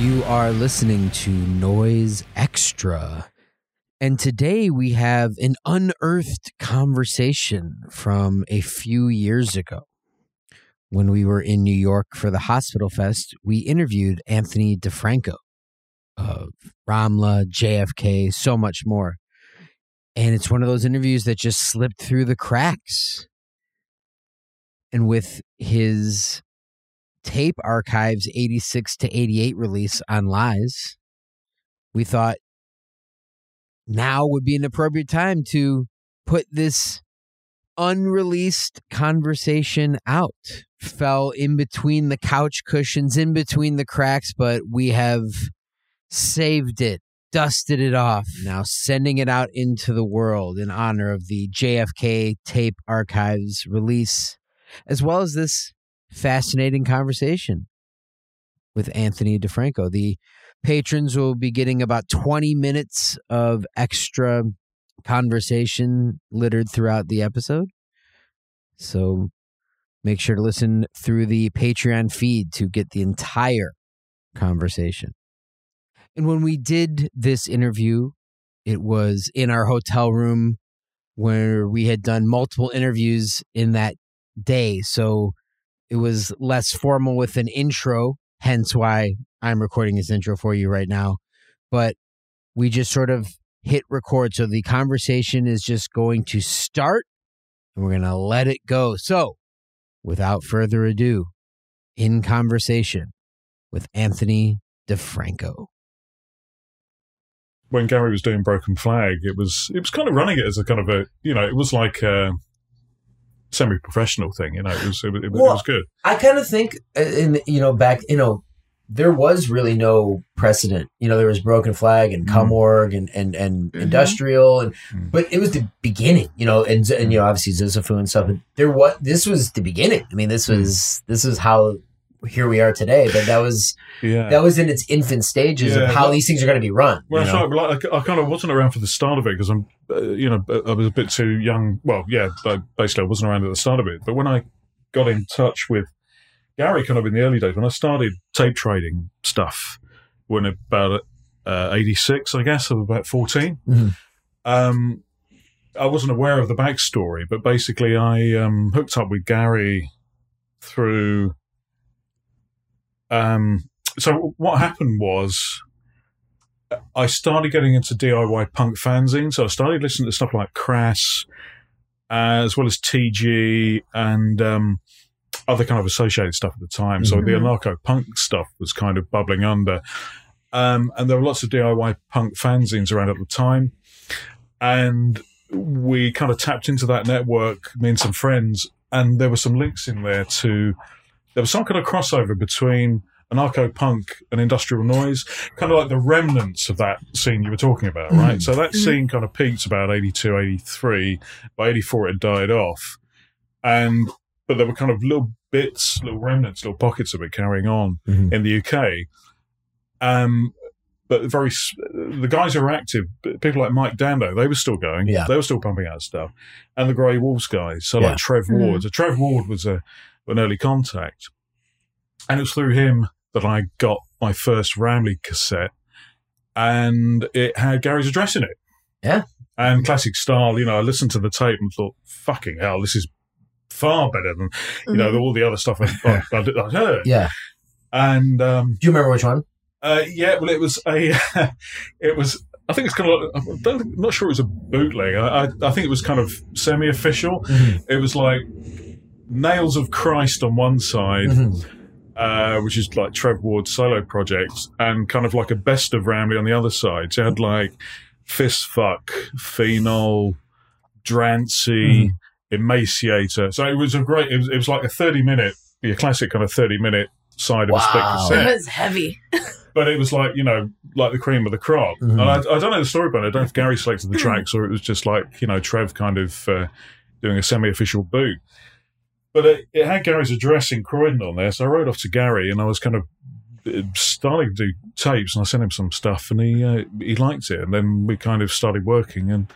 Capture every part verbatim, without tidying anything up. You are listening to Noise Extra, and today we have an unearthed conversation from a few years ago. When we were in New York for the Hospital Fest, we interviewed Anthony DeFranco of Ramleh, J F K, so much more. And it's one of those interviews that just slipped through the cracks. And with his Tape Archives eighty-six to eighty-eight release on Lies, we thought now would be an appropriate time to put this unreleased conversation out. Fell in between the couch cushions, in between the cracks, but we have saved it, dusted it off, now sending it out into the world in honor of the J F K Tape Archives release, as well as this fascinating conversation with Anthony DeFranco. The patrons will be getting about twenty minutes of extra conversation littered throughout the episode. So make sure to listen through the Patreon feed to get the entire conversation. And when we did this interview, it was in our hotel room where we had done multiple interviews in that day. So it was less formal with an intro, hence why I'm recording this intro for you right now. But we just sort of hit record. So the conversation is just going to start and we're going to let it go. So without further ado, in conversation with Anthony DeFranco. When Gary was doing Broken Flag, it was it was kind of running it as a kind of a, you know, it was like a semi-professional thing, you know, it was, it, it, well, it was good. I kind of think, in you know, back, you know, there was really no precedent. You know, there was Broken Flag and Comorg and, and, and mm-hmm. Industrial, and mm. but it was the beginning, you know, and, and you know, obviously Zizifu and stuff. And there was, this was the beginning. I mean, this was, mm. this is how here we are today, but that was yeah. that was in its infant stages yeah. of how well, these things are going to be run. Well, you know? I, like, I kind of wasn't around for the start of it because I'm, uh, you know, I was a bit too young. Well, yeah, I, basically I wasn't around at the start of it. But when I got in touch with Gary, kind of in the early days, when I started tape trading stuff, when about uh, eighty-six, I guess, I was about fourteen. Mm-hmm. Um, I wasn't aware of the backstory, but basically I um, hooked up with Gary through. Um, so what happened was I started getting into D I Y punk fanzines. So I started listening to stuff like Crass, uh, as well as T G and um, other kind of associated stuff at the time. Mm-hmm. So the anarcho-punk stuff was kind of bubbling under. Um, and there were lots of D I Y punk fanzines around at the time. And we kind of tapped into that network, me and some friends, and there were some links in there to... There was some kind of crossover between anarcho-punk and industrial noise, kind of like the remnants of that scene you were talking about, right? Mm. So that scene kind of peaked about eighty-two, eighty-three. By eighty-four, it died off. and But there were kind of little bits, little remnants, little pockets of it carrying on mm-hmm. in the U K. Um, but very the guys who were active, people like Mike Dando, they were still going. Yeah. They were still pumping out stuff. And the Grey Wolves guys, so yeah. like Trev Ward. Mm. So Trev Ward was a... an early contact, and it was through him that I got my first Ramleh cassette, and it had Gary's address in it. Yeah, and classic style. You know, I listened to the tape and thought, "Fucking hell, this is far better than you know all the other stuff I've, I've, I've, I've heard." Yeah, and um, do you remember which one? Uh, yeah, well, it was a, it was. I think it's kind of like, I don't, I'm not sure it was a bootleg. I, I, I think it was kind of semi-official. Mm-hmm. It was like. Nails of Christ on one side, mm-hmm. uh, which is like Trev Ward's solo project, and kind of like a best of Ramleh on the other side. So you had like Fist Fuck, Phenol, Drancy, mm-hmm. Emaciator. So it was a great, it was, it was like a thirty minute, your classic kind of thirty minute side wow. of a split cassette. That was heavy. But it was like, you know, like the cream of the crop. Mm-hmm. And I, I don't know the story about it. I don't know if Gary selected the tracks or it was just like, you know, Trev kind of uh, doing a semi official boot. But it, it had Gary's address in Croydon on there, so I rode off to Gary, and I was kind of starting to do tapes, and I sent him some stuff, and he uh, he liked it, and then we kind of started working, and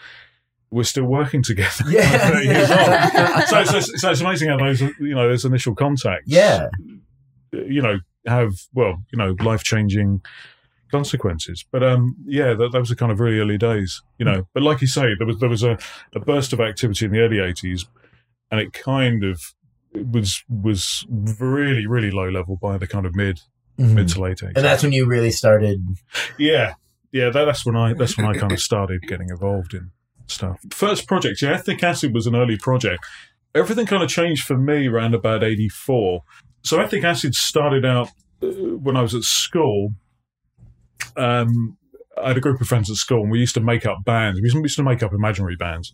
we're still working together. Yeah, thirty years on. So, so, so it's amazing how those, you know, those initial contacts, yeah, you know, have, well, you know, life-changing consequences. But um, yeah, that, that was the kind of really early days, you know. But like you say, there was there was a, a burst of activity in the early eighties, and it kind of it was was really really low level by the kind of mid mm-hmm. mid to late eighties. And that's when you really started. Yeah, yeah, that, that's when I that's when I kind of started getting involved in stuff. First project, yeah, Ethnic Acid was an early project. Everything kind of changed for me around about eighty-four. So Ethnic Acid started out when I was at school. Um, I had a group of friends at school, and we used to make up bands. We used to make up imaginary bands.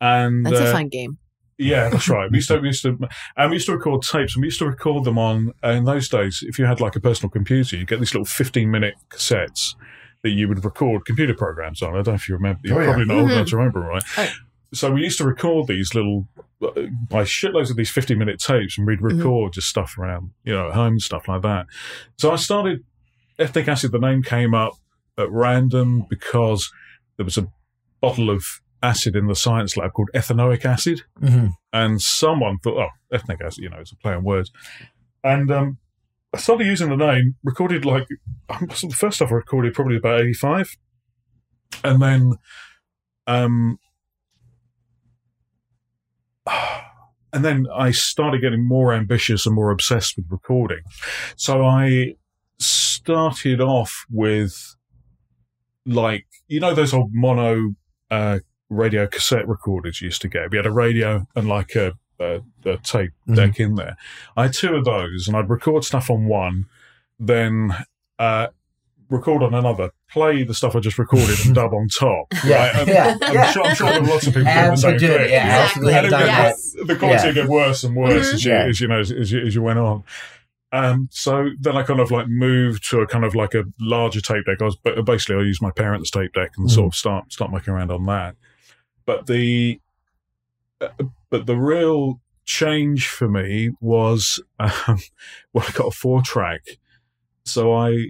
And that's uh, a fun game. Yeah, that's right. We used to, we used to, and we used to record tapes, and we used to record them on. Uh, in those days, if you had like a personal computer, you get these little fifteen-minute cassettes that you would record computer programs on. I don't know if you remember. You're oh, probably yeah. not mm-hmm. old enough to remember, right? Oh. So we used to record these little, like shitloads of these fifteen-minute tapes, and we'd record mm-hmm. just stuff around, you know, at home and stuff like that. So I started Ethnic Acid. The name came up at random because there was a bottle of acid in the science lab called ethanoic acid, mm-hmm. and someone thought, oh, ethnic acid, you know, it's a play on words. And um, I started using the name, recorded like, the first stuff I recorded probably about eighty-five, and then... um. And then I started getting more ambitious and more obsessed with recording. So I started off with, like, you know, those old mono uh, radio cassette recorders you used to get. We had a radio and, like, a, a, a tape mm-hmm. deck in there. I had two of those, and I'd record stuff on one, then uh, record on another, play the stuff I just recorded and dub on top. Right? And, yeah. I'm, yeah. Sure, I'm sure there are lots of people doing the same thing. Yeah, yeah. Absolutely. And yes. The quality yeah. got worse and worse mm-hmm. as, you, yeah. as you know as, as, you, as you went on. Um, so then I kind of like moved to a kind of like a larger tape deck. I was basically I used my parents' tape deck and mm-hmm. sort of start start mucking around on that. But the uh, but the real change for me was um, well, I got a four track, so I.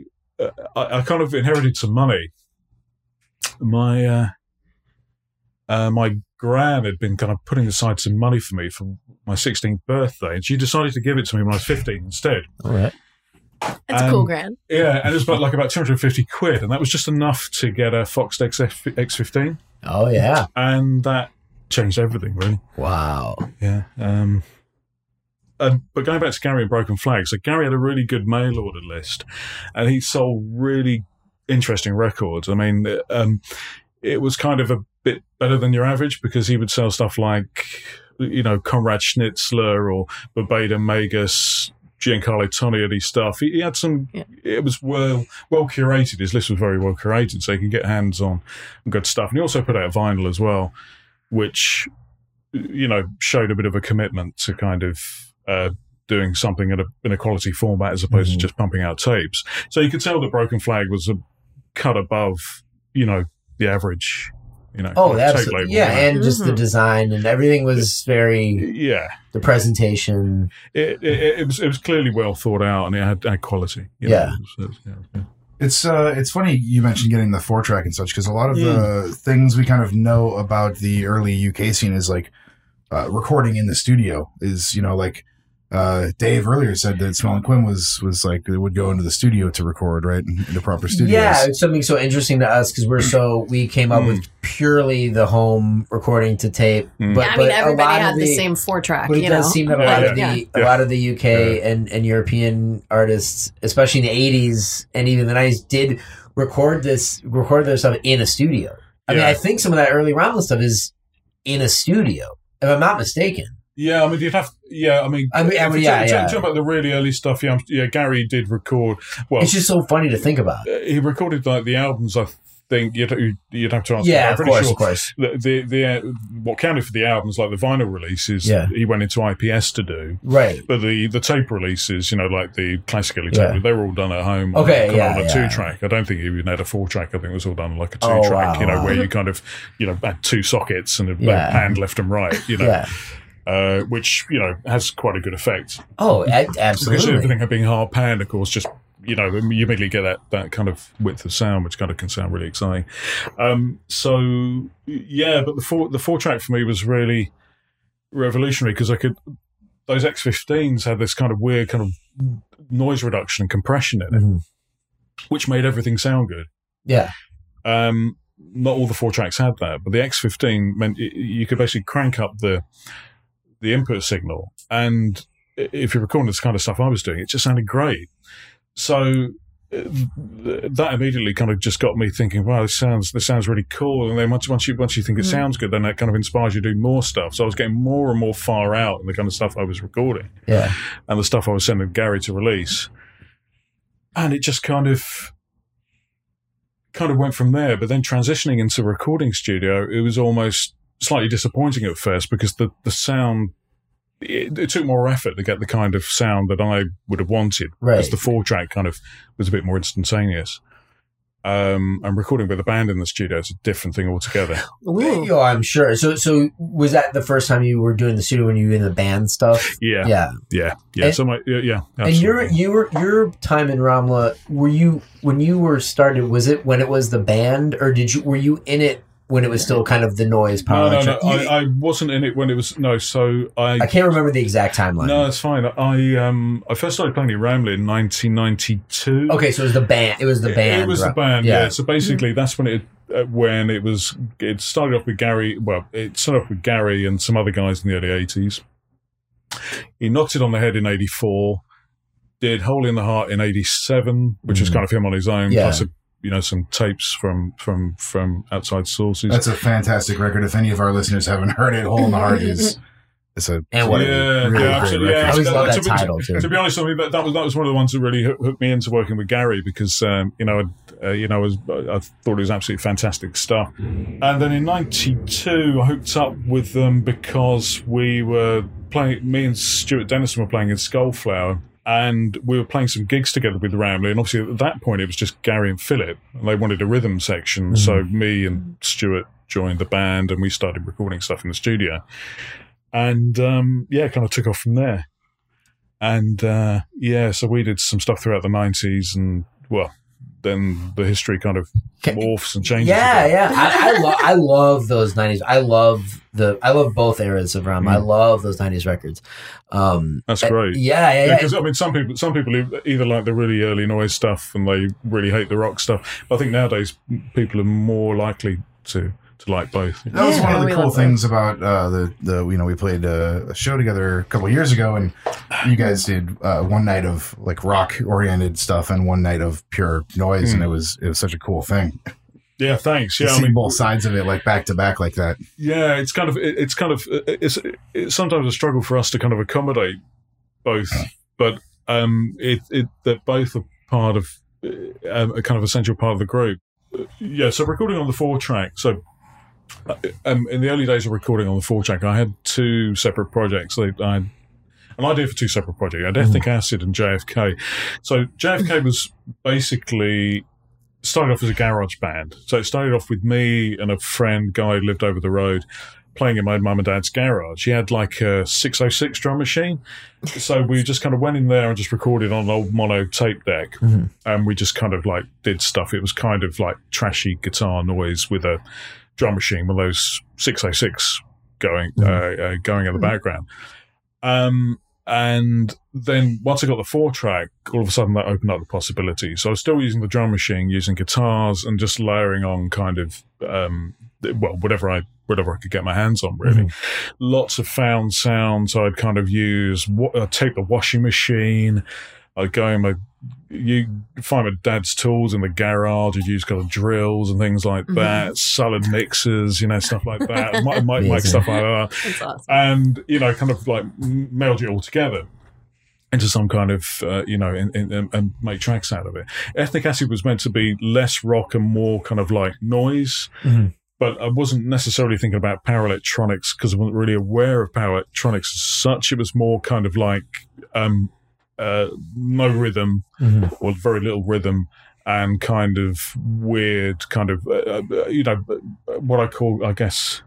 I, I kind of inherited some money. My uh, uh, my gran had been kind of putting aside some money for me for my sixteenth birthday, and she decided to give it to me when I was fifteen instead. All right, that's and, a cool gran. Yeah, and it was about like about two hundred and fifty quid, and that was just enough to get a Fox X fifteen. Oh yeah, and that changed everything really. Wow. Yeah. Um, Uh, but going back to Gary and Broken Flag, so Gary had a really good mail order list, and he sold really interesting records. I mean, um, it was kind of a bit better than your average because he would sell stuff like, you know, Konrad Schnitzler or Barbada Magus, Giancarlo Toniatti stuff. He, he had some, yeah. it was well well curated. His list was very well curated, so you could get hands on good stuff. And he also put out vinyl as well, which, you know, showed a bit of a commitment to kind of, Uh, doing something in a, in a quality format as opposed mm. to just pumping out tapes. So you could tell that Broken Flag was a cut above, you know, the average, you know, oh, tape label. Yeah, right? And mm-hmm. just the design and everything was very... Yeah. The presentation. It, it, it was it was clearly well thought out, and it had, had quality. You know? Yeah. So, yeah, yeah. It's uh, it's funny you mentioned getting the four-track and such, because a lot of mm. the things we kind of know about the early U K scene is, like, uh, recording in the studio is, you know, like, Uh, Dave earlier said that Smell and Quinn was, was like, they would go into the studio to record, right? In the proper studios. Yeah, it's something so interesting to us because we're so, we came up mm. with purely the home recording to tape. Mm. But, yeah, I mean, but everybody had the, the same four track. But it you does know? seem that a lot, yeah, of, yeah. The, yeah. a lot of the U K yeah. and, and European artists, especially in the eighties and even the nineties, did record this, record their stuff in a studio. I yeah. mean, I think some of that early Ramleh stuff is in a studio, if I'm not mistaken. Yeah, I mean, you'd have. Yeah, I mean, I mean, I mean yeah, yeah. Talking about the really early stuff, yeah, yeah. Gary did record. Well, it's just so funny to think about. He recorded like the albums. I think you'd you'd have to answer. Yeah, I'm pretty course, sure. Of course. The the, the uh, what counted for the albums, like the vinyl releases, yeah. he went into I P S to do. Right. But the, the tape releases, you know, like the classic early tape, yeah. they were all done at home. Okay. On, yeah, on a yeah. two track. I don't think he even had a four track. I think it was all done like a two oh, track. Wow, you know, wow. where you kind of, you know, had two sockets and a yeah. hand left and right. You know. yeah. Uh, which, you know, has quite a good effect. Oh, absolutely. Because everything being hard panned, of course, just, you know, you immediately get that, that kind of width of sound, which kind of can sound really exciting. Um, so, yeah, but the four, the four track for me was really revolutionary because I could, those X fifteens had this kind of weird kind of noise reduction and compression in it, mm-hmm. which made everything sound good. Yeah. Um, not all the four tracks had that, but the X fifteen meant it, you could basically crank up the the input signal. And if you're recording this kind of stuff I was doing, it just sounded great. So that immediately kind of just got me thinking, wow, this sounds this sounds really cool. And then once once you once you think it mm. sounds good, then that kind of inspires you to do more stuff. So I was getting more and more far out in the kind of stuff I was recording, yeah, and the stuff I was sending Gary to release. And it just kind of kind of went from there. But then transitioning into recording studio, it was almost slightly disappointing at first, because the the sound. It, it took more effort to get the kind of sound that I would have wanted, right. because the four-track kind of was a bit more instantaneous. Um, and recording with a band in the studio is a different thing altogether. Ooh, I'm sure. So, so was that the first time you were doing the studio, when you were in the band stuff? Yeah, yeah, yeah, yeah. And, so my, yeah, yeah and your your your time in Ramleh, were you when you were started? Was it when it was the band, or did you were you in it? When it was still kind of the noise power. No, no, no. I, I wasn't in it when it was no. So I I can't remember the exact timeline. No, it's fine. I um I first started playing at Ramleh in nineteen ninety-two. Okay, so it was the band. It was the band. It was right? the band. Yeah. yeah. So basically, that's when it uh, when it was. It started off with Gary. Well, it started off with Gary and some other guys in the early eighties. He knocked it on the head in eighty-four. Did Hole in the Heart in eighty-seven, which mm. was kind of him on his own. Yeah. Plus a, you know, some tapes from, from, from outside sources. That's a fantastic record. If any of our listeners haven't heard it, Hole in the Heart is it's a yeah, really, yeah, really yeah, great record. Yeah, I always love that, that title, to, too. To be honest, I mean, that, that was that was one of the ones that really hooked me into working with Gary, because um, you know, uh, you know, I, was, I thought it was absolutely fantastic stuff. And then in ninety-two, I hooked up with them because we were playing. Me and Stuart Dennison were playing in Skullflower. And we were playing some gigs together with Ramleh, and obviously at that point it was just Gary and Philip, and they wanted a rhythm section, mm-hmm. so me and Stuart joined the band, and we started recording stuff in the studio. And, um, yeah, kind of took off from there. And, uh, yeah, so we did some stuff throughout the nineties, and, well, then the history kind of morphs and changes. Yeah, again. yeah. I, I, lo- I love those nineties. I love the. I love both eras of Ram. Mm. I love those nineties records. Um, That's great. I, yeah, yeah, yeah. Because, I mean, some people, some people either like the really early noise stuff and they really hate the rock stuff. But I think nowadays people are more likely to to like both. That was yeah, one of the cool like things both. about uh, the the you know we played a, a show together a couple of years ago, and you guys did uh, one night of like rock oriented stuff and one night of pure noise, mm. and it was it was such a cool thing. Yeah, thanks. Yeah, to I see mean both sides of it like back to back like that. Yeah, it's kind of it, it's kind of it's, it's sometimes a struggle for us to kind of accommodate both, huh. but um, it it that both are part of um, a kind of essential part of the group. Yeah, so recording on the four track, so. Um, in the early days of recording on the four track, I had two separate projects. I had an idea for two separate projects. I had Ethnic Acid and J F K. So J F K was basically started off as a garage band. So it started off with me and a friend, guy who lived over the road, playing in my mum and dad's garage. He had like a six oh six drum machine. So we just kind of went in there and just recorded on an old mono tape deck. Mm-hmm. And we just kind of like did stuff. It was kind of like trashy guitar noise with a drum machine with those six oh six going uh, uh, going in the background. Um, and then once I got the four-track, all of a sudden that opened up the possibility. So I was still using the drum machine, using guitars, and just layering on kind of, um, well, whatever I whatever I could get my hands on, really. Mm-hmm. Lots of found sounds. I'd kind of use, I'd take the washing machine, I'd go in my, you find my dad's tools in the garage. You'd use kind of drills and things like that, mm-hmm. salad mixers, you know, stuff like that. Mike, Mike, Mike stuff like that. That's awesome. And, you know, kind of like meld it all together into some kind of, uh, you know, in, in, in, and make tracks out of it. Ethnic Acid was meant to be less rock and more kind of like noise. Mm-hmm. But I wasn't necessarily thinking about power electronics because I wasn't really aware of power electronics as such. It was more kind of like... um Uh, no rhythm, mm-hmm. or very little rhythm, and kind of weird, kind of, uh, you know, what I call, I guess,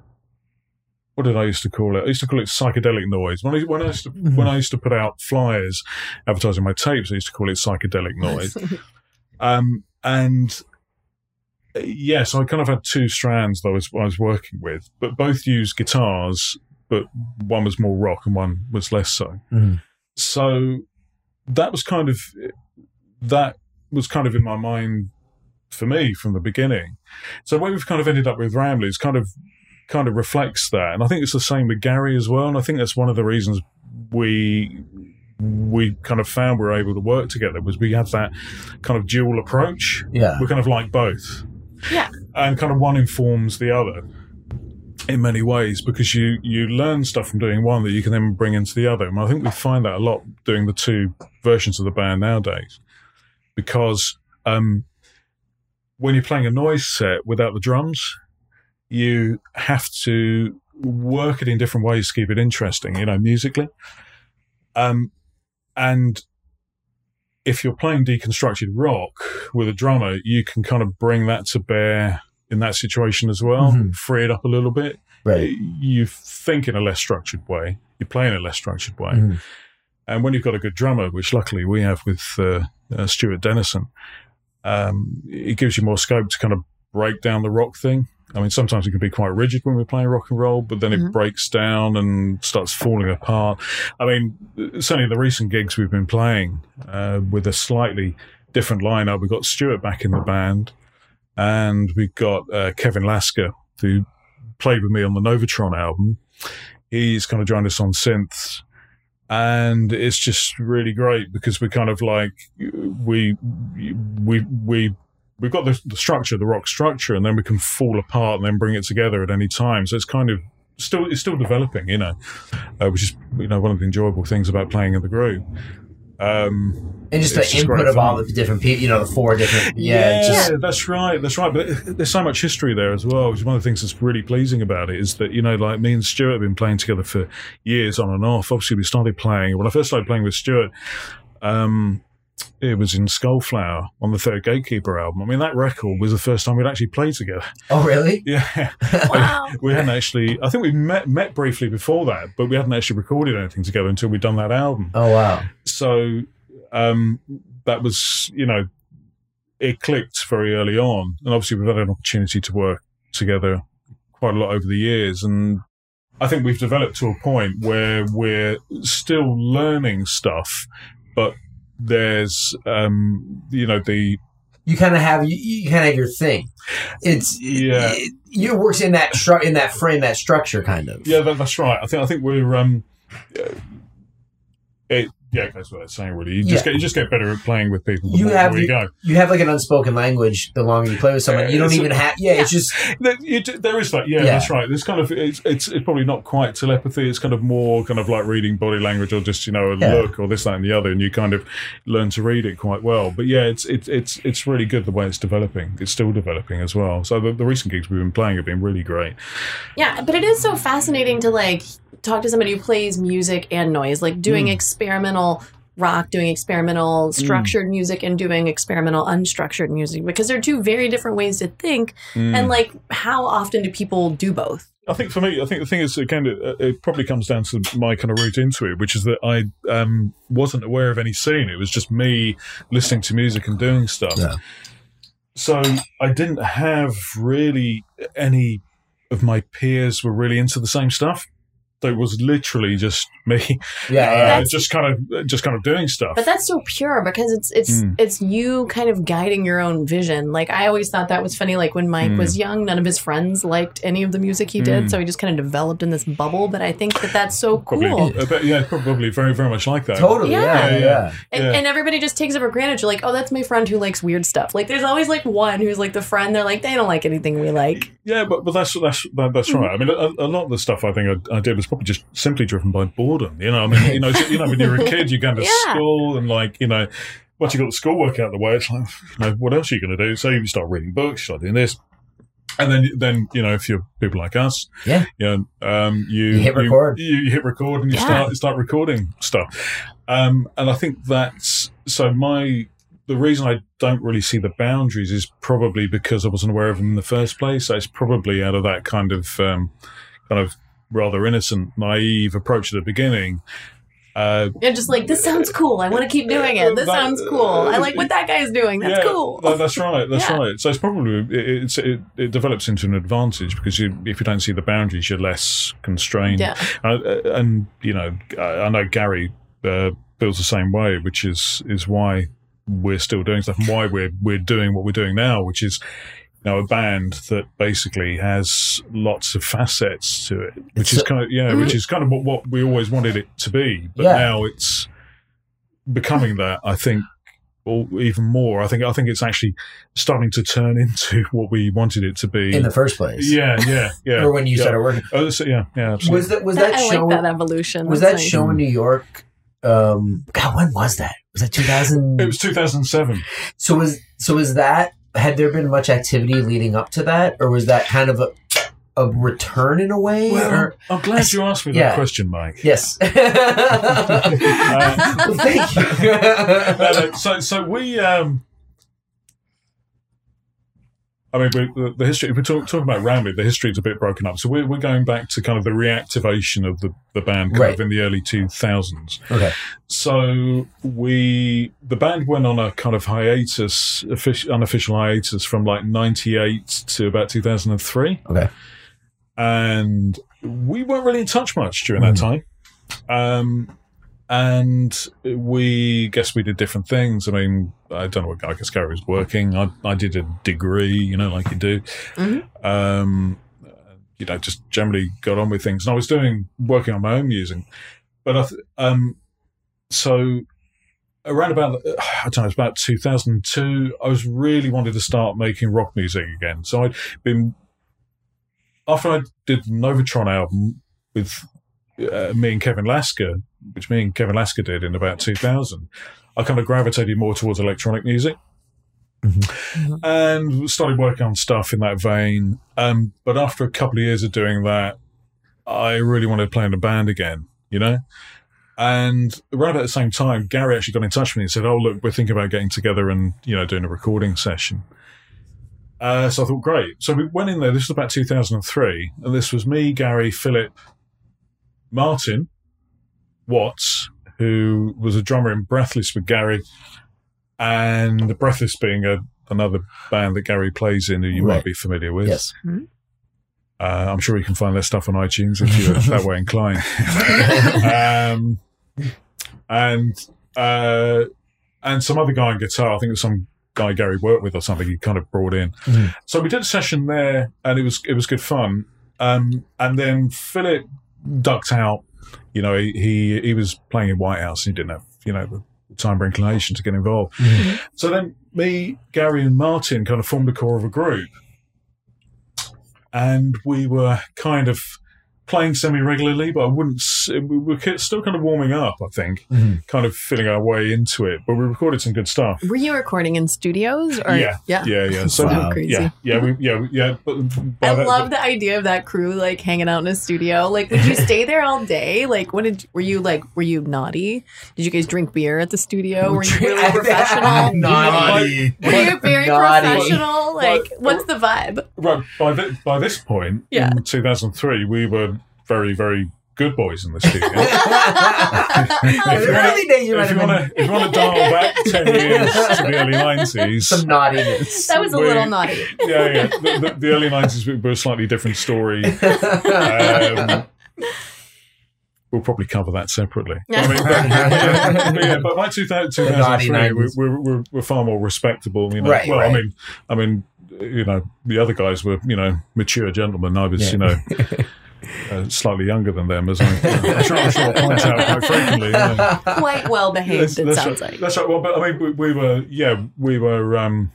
what did I used to call it? I used to call it psychedelic noise. When I, when I, used, to, mm-hmm. when I used to put out flyers advertising my tapes, I used to call it psychedelic noise. um, and, yes, yeah, so I kind of had two strands that I was, I was working with, but both used guitars, but one was more rock and one was less so. Mm. So that was kind of that was kind of in my mind for me from the beginning. So where we've kind of ended up with Ramleh is kind of kind of reflects that, and I think it's the same with Gary as well. And I think that's one of the reasons we we kind of found we were able to work together, was we had that kind of dual approach. Yeah, we're kind of like both. Yeah, and kind of one informs the other in many ways, because you you learn stuff from doing one that you can then bring into the other. And I think we find that a lot doing the two versions of the band nowadays, because um, when you're playing a noise set without the drums, you have to work it in different ways to keep it interesting, you know, musically. Um, and if you're playing deconstructed rock with a drummer, you can kind of bring that to bear in that situation as well, mm-hmm. free it up a little bit. Right. You think in a less structured way. You play in a less structured way. Mm-hmm. And when you've got a good drummer, which luckily we have with uh, uh, Stuart Dennison, um, it gives you more scope to kind of break down the rock thing. I mean, sometimes it can be quite rigid when we're playing rock and roll, but then mm-hmm. it breaks down and starts falling apart. I mean, certainly the recent gigs we've been playing uh, with a slightly different lineup. We've got Stuart back in the band, and we've got uh, Kevin Lasker, who played with me on the Novatron album. He's kind of joined us on synths, and it's just really great because we're kind of like we we we. We've got the, the structure, the rock structure, and then we can fall apart and then bring it together at any time. So it's kind of still it's still developing, you know, uh, which is you know one of the enjoyable things about playing in the group. Um, and just the just input of fun. all the different people, you know, the four different. Yeah, yeah, just- yeah, that's right, that's right. But it, there's so much history there as well, which is one of the things that's really pleasing about it, is that, you know, like me and Stuart have been playing together for years on and off. Obviously, we started playing, when I first started playing with Stuart, um, it was in Skullflower on the Third Gatekeeper album. I mean, that record was the first time we'd actually played together. Oh, really? Yeah. Wow. We, we hadn't actually, I think we met met briefly before that, but we hadn't actually recorded anything together until we'd done that album. Oh, wow. So um, that was, you know, it clicked very early on. And obviously we've had an opportunity to work together quite a lot over the years. And I think we've developed to a point where we're still learning stuff, but there's um you know the you kind of have you, you kind of have your thing. It's yeah it, it works in that stru- in that frame that structure kind of yeah that, that's right I think I think we're um it yeah that's what I'm saying really you just yeah. get you just get better at playing with people the you more have you, you go you have like an unspoken language the longer you play with someone. Yeah, you don't even a, have yeah, yeah it's just there, you, there is that yeah, yeah that's right there's kind of it's, it's it's probably not quite telepathy, it's kind of more kind of like reading body language or just you know a yeah. look or this that and the other, and you kind of learn to read it quite well. But yeah it's it's it's it's really good the way it's developing. It's still developing as well. So the, the recent gigs we've been playing have been really great. Yeah, but it is so fascinating to like talk to somebody who plays music and noise, like doing mm. experimental rock, doing experimental structured mm. music, and doing experimental unstructured music, because they're two very different ways to think. Mm. And like, how often do people do both? I think for me, I think the thing is, again, it, it probably comes down to my kind of route into it, which is that I um, wasn't aware of any scene. It was just me listening to music and doing stuff. Yeah. So I didn't have really any of my peers were really into the same stuff. So it was literally just me, yeah, uh, just kind of just kind of doing stuff. But that's so pure, because it's it's mm. it's you kind of guiding your own vision. Like, I always thought that was funny. Like when Mike mm. was young, none of his friends liked any of the music he did, mm. so he just kind of developed in this bubble. But I think that that's so probably, cool. Uh, but yeah, probably very very much like that. Totally, yeah, yeah, yeah, yeah. And, yeah. and everybody just takes it for granted. You're like, oh, that's my friend who likes weird stuff. Like, there's always like one who's like the friend. They're like, they don't like anything we like. Yeah, but but that's that's that, that's right. I mean, a, a lot of the stuff I think I, I did was probably just simply driven by boredom, you know. I mean, you know, you know, when you're a kid, you're going to yeah. school, and like, you know, once you got the schoolwork out of the way, it's like, you know, what else are you going to do? So you start reading books, start doing this, and then, then you know, if you're people like us, yeah, you know, um, you, you hit record, you, you hit record, and you yeah. start start recording stuff. Um, and I think that's so. My the reason I don't really see the boundaries is probably because I wasn't aware of them in the first place. So it's probably out of that kind of um, kind of rather innocent, naive approach at the beginning Uh, yeah, just like, this sounds cool. I want to keep doing it. This that, sounds cool. I like what that guy's doing. That's yeah, cool. That's right. That's yeah. right. So it's probably it, it's, it, it develops into an advantage because you, if you don't see the boundaries, you're less constrained. Yeah. Uh, and you know, I know Gary uh, feels the same way, which is is why we're still doing stuff and why we're we're doing what we're doing now, which is. Now, a band that basically has lots of facets to it, which it's is kind of yeah, you know, which is kind of what, what we always wanted it to be, but yeah. now it's becoming that. I think, or even more. I think I think it's actually starting to turn into what we wanted it to be in the first place. Yeah, yeah, yeah. Or when you yeah. started working. Oh, so, yeah, yeah. Absolutely. Was that was that, that I show, like that evolution? Was that like, show in New York? Um, God, when was that? Was that two thousand? It was two thousand seven. So was so was that. Had there been much activity leading up to that, or was that kind of a, a return in a way? Well, or, I'm glad you asked me that yeah. question, Mike. Yes. uh, well, thank you. no, no, so, so we, um, I mean, we, the, the history, if we talk, talk about Ramleh, the history is a bit broken up. So we're, we're going back to kind of the reactivation of the, the band kind right. of in the early two thousands. Okay. So we, the band went on a kind of hiatus, unofficial hiatus from like ninety-eight to about two thousand three. Okay. And we weren't really in touch much during mm. that time. Um, and we guess we did different things. I mean, I don't know what I guess Gary was working. I, I did a degree, you know, like you do. Mm-hmm. Um, you know, just generally got on with things. And I was doing working on my own music. But I th- um, so around about I don't know, it was about two thousand two. I was really wanted to start making rock music again. So I'd been after I did the Novatron album with uh, me and Kevin Lasker. which me and Kevin Lasker did in about two thousand, I kind of gravitated more towards electronic music mm-hmm. and started working on stuff in that vein. Um, but after a couple of years of doing that, I really wanted to play in a band again, you know? And right about the same time, Gary actually got in touch with me and said, oh, look, we're thinking about getting together and, you know, doing a recording session. Uh, so I thought, great. So we went in there. This was about two thousand three. And this was me, Gary, Philip, Martin, Watts, who was a drummer in Breathless with Gary, and the Breathless being a, another band that Gary plays in, who you right. might be familiar with. Yes, mm-hmm. uh, I'm sure you can find their stuff on iTunes if you're that way inclined. um, and uh, and some other guy on guitar, I think it was some guy Gary worked with or something. He kind of brought in. Mm-hmm. So we did a session there, and it was it was good fun. Um, and then Philip ducked out. You know, he, he he was playing in White House and he didn't have, you know, the time or inclination to get involved. Mm-hmm. So then me, Gary and Martin kind of formed the core of a group. And we were kind of playing semi-regularly, but I wouldn't – we were still kind of warming up, I think, mm-hmm. kind of feeling our way into it. But we recorded some good stuff. Were you recording in studios? Or yeah. Yeah, yeah. yeah. So wow. crazy. Yeah, yeah, we, yeah. yeah. But I that, love but, the idea of that crew, like, hanging out in a studio. Like, would you stay there all day? Like, what did – were you, like, were you naughty? Did you guys drink beer at the studio? Were you really professional? Naughty. Were you very naughty. professional? Like, but, what's the vibe? Right. By, the, by this point, yeah. in two thousand three, we were – very, very good boys in the studio. If you want to dial back ten years to the early nineties. Some naughtiness. That was a we, little naughty. Yeah, yeah. The, the, the early nineties were a slightly different story. Um, we'll probably cover that separately. I mean, but, but, yeah, but by two thousand three, we, we, we're, we're far more respectable. You know? Right, well, right. I mean, I mean, you know, the other guys were, you know, mature gentlemen. I was, yeah. you know... Uh, slightly younger than them, as I, I'm sure, I'm sure I'll point out quite frequently. You know. Quite well behaved, it sounds right. like. That's right. Well, but I mean, we, we were, yeah, we were um,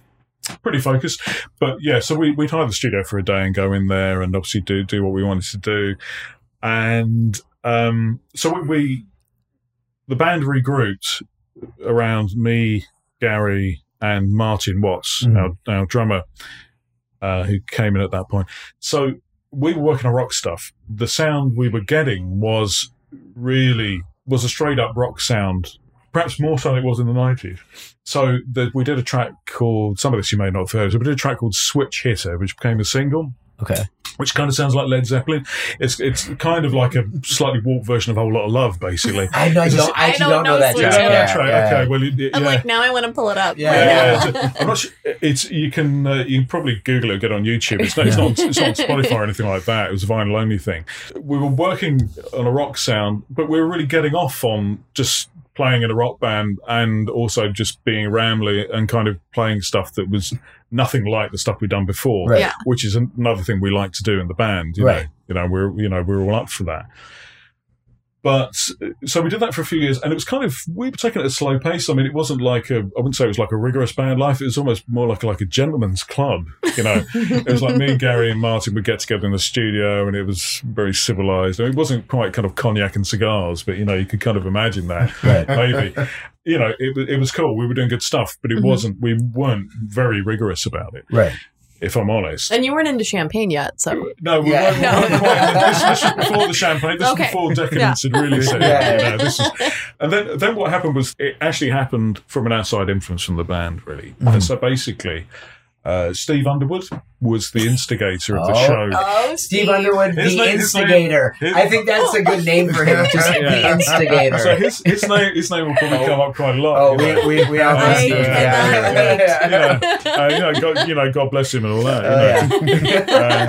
pretty focused. But yeah, so we, we'd hire the studio for a day and go in there and obviously do do what we wanted to do. And um, so we, we, the band regrouped around me, Gary, and Martin Watts, mm. our, our drummer, uh, who came in at that point. So we were working on rock stuff. The sound we were getting was really, was a straight up rock sound, perhaps more so than it was in the nineties. So the, we did a track called, some of this you may not have heard, so we did a track called Switch Hitter, which became a single. Okay. which kind of sounds like Led Zeppelin. It's it's kind of like a slightly warped version of a Whole Lot of Love, basically. I know, I don't, I actually I don't, don't know that. Yeah, yeah, that's right. Yeah. Okay, well, yeah. I'm like, now I want to pull it up. Yeah, yeah, yeah. I'm not sure. It's you can uh, you can probably Google it, get it on YouTube. It's, no, it's not it's not on Spotify or anything like that. It was a vinyl only thing. We were working on a rock sound, but we were really getting off on just playing in a rock band and also just being Ramleh and kind of playing stuff that was nothing like the stuff we'd done before, right. yeah. which is another thing we like to do in the band. You right. know, you know, we're you know we're all up for that. But so we did that for a few years, and it was kind of we were taking it at a slow pace. I mean, it wasn't like a I wouldn't say it was like a rigorous band life. It was almost more like a, like a gentleman's club. You know, it was like me, Gary, and Martin would get together in the studio, and it was very civilized. I mean, it wasn't quite kind of cognac and cigars, but you know, you could kind of imagine that right. maybe. You know, it was it was cool. We were doing good stuff, but it mm-hmm. wasn't. We weren't very rigorous about it. Right. If I'm honest. And you weren't into champagne yet, so. No, we yeah. weren't, no. weren't quite. This, this was before the champagne. This okay. was before decadence yeah. had really set yeah. you know, this is, And then, then what happened was it actually happened from an outside influence from the band, really. Mm. And so basically, uh, Steve Underwood was the instigator of the oh. show. Oh, Steve, Steve Underwood, his the name, instigator. His name, his, I think that's a good name for him, just yeah. the instigator. So his his name his name will probably come up quite a lot. Oh, we we we obviously do that. You know, God bless him and all that. Oh, you know. yeah. uh,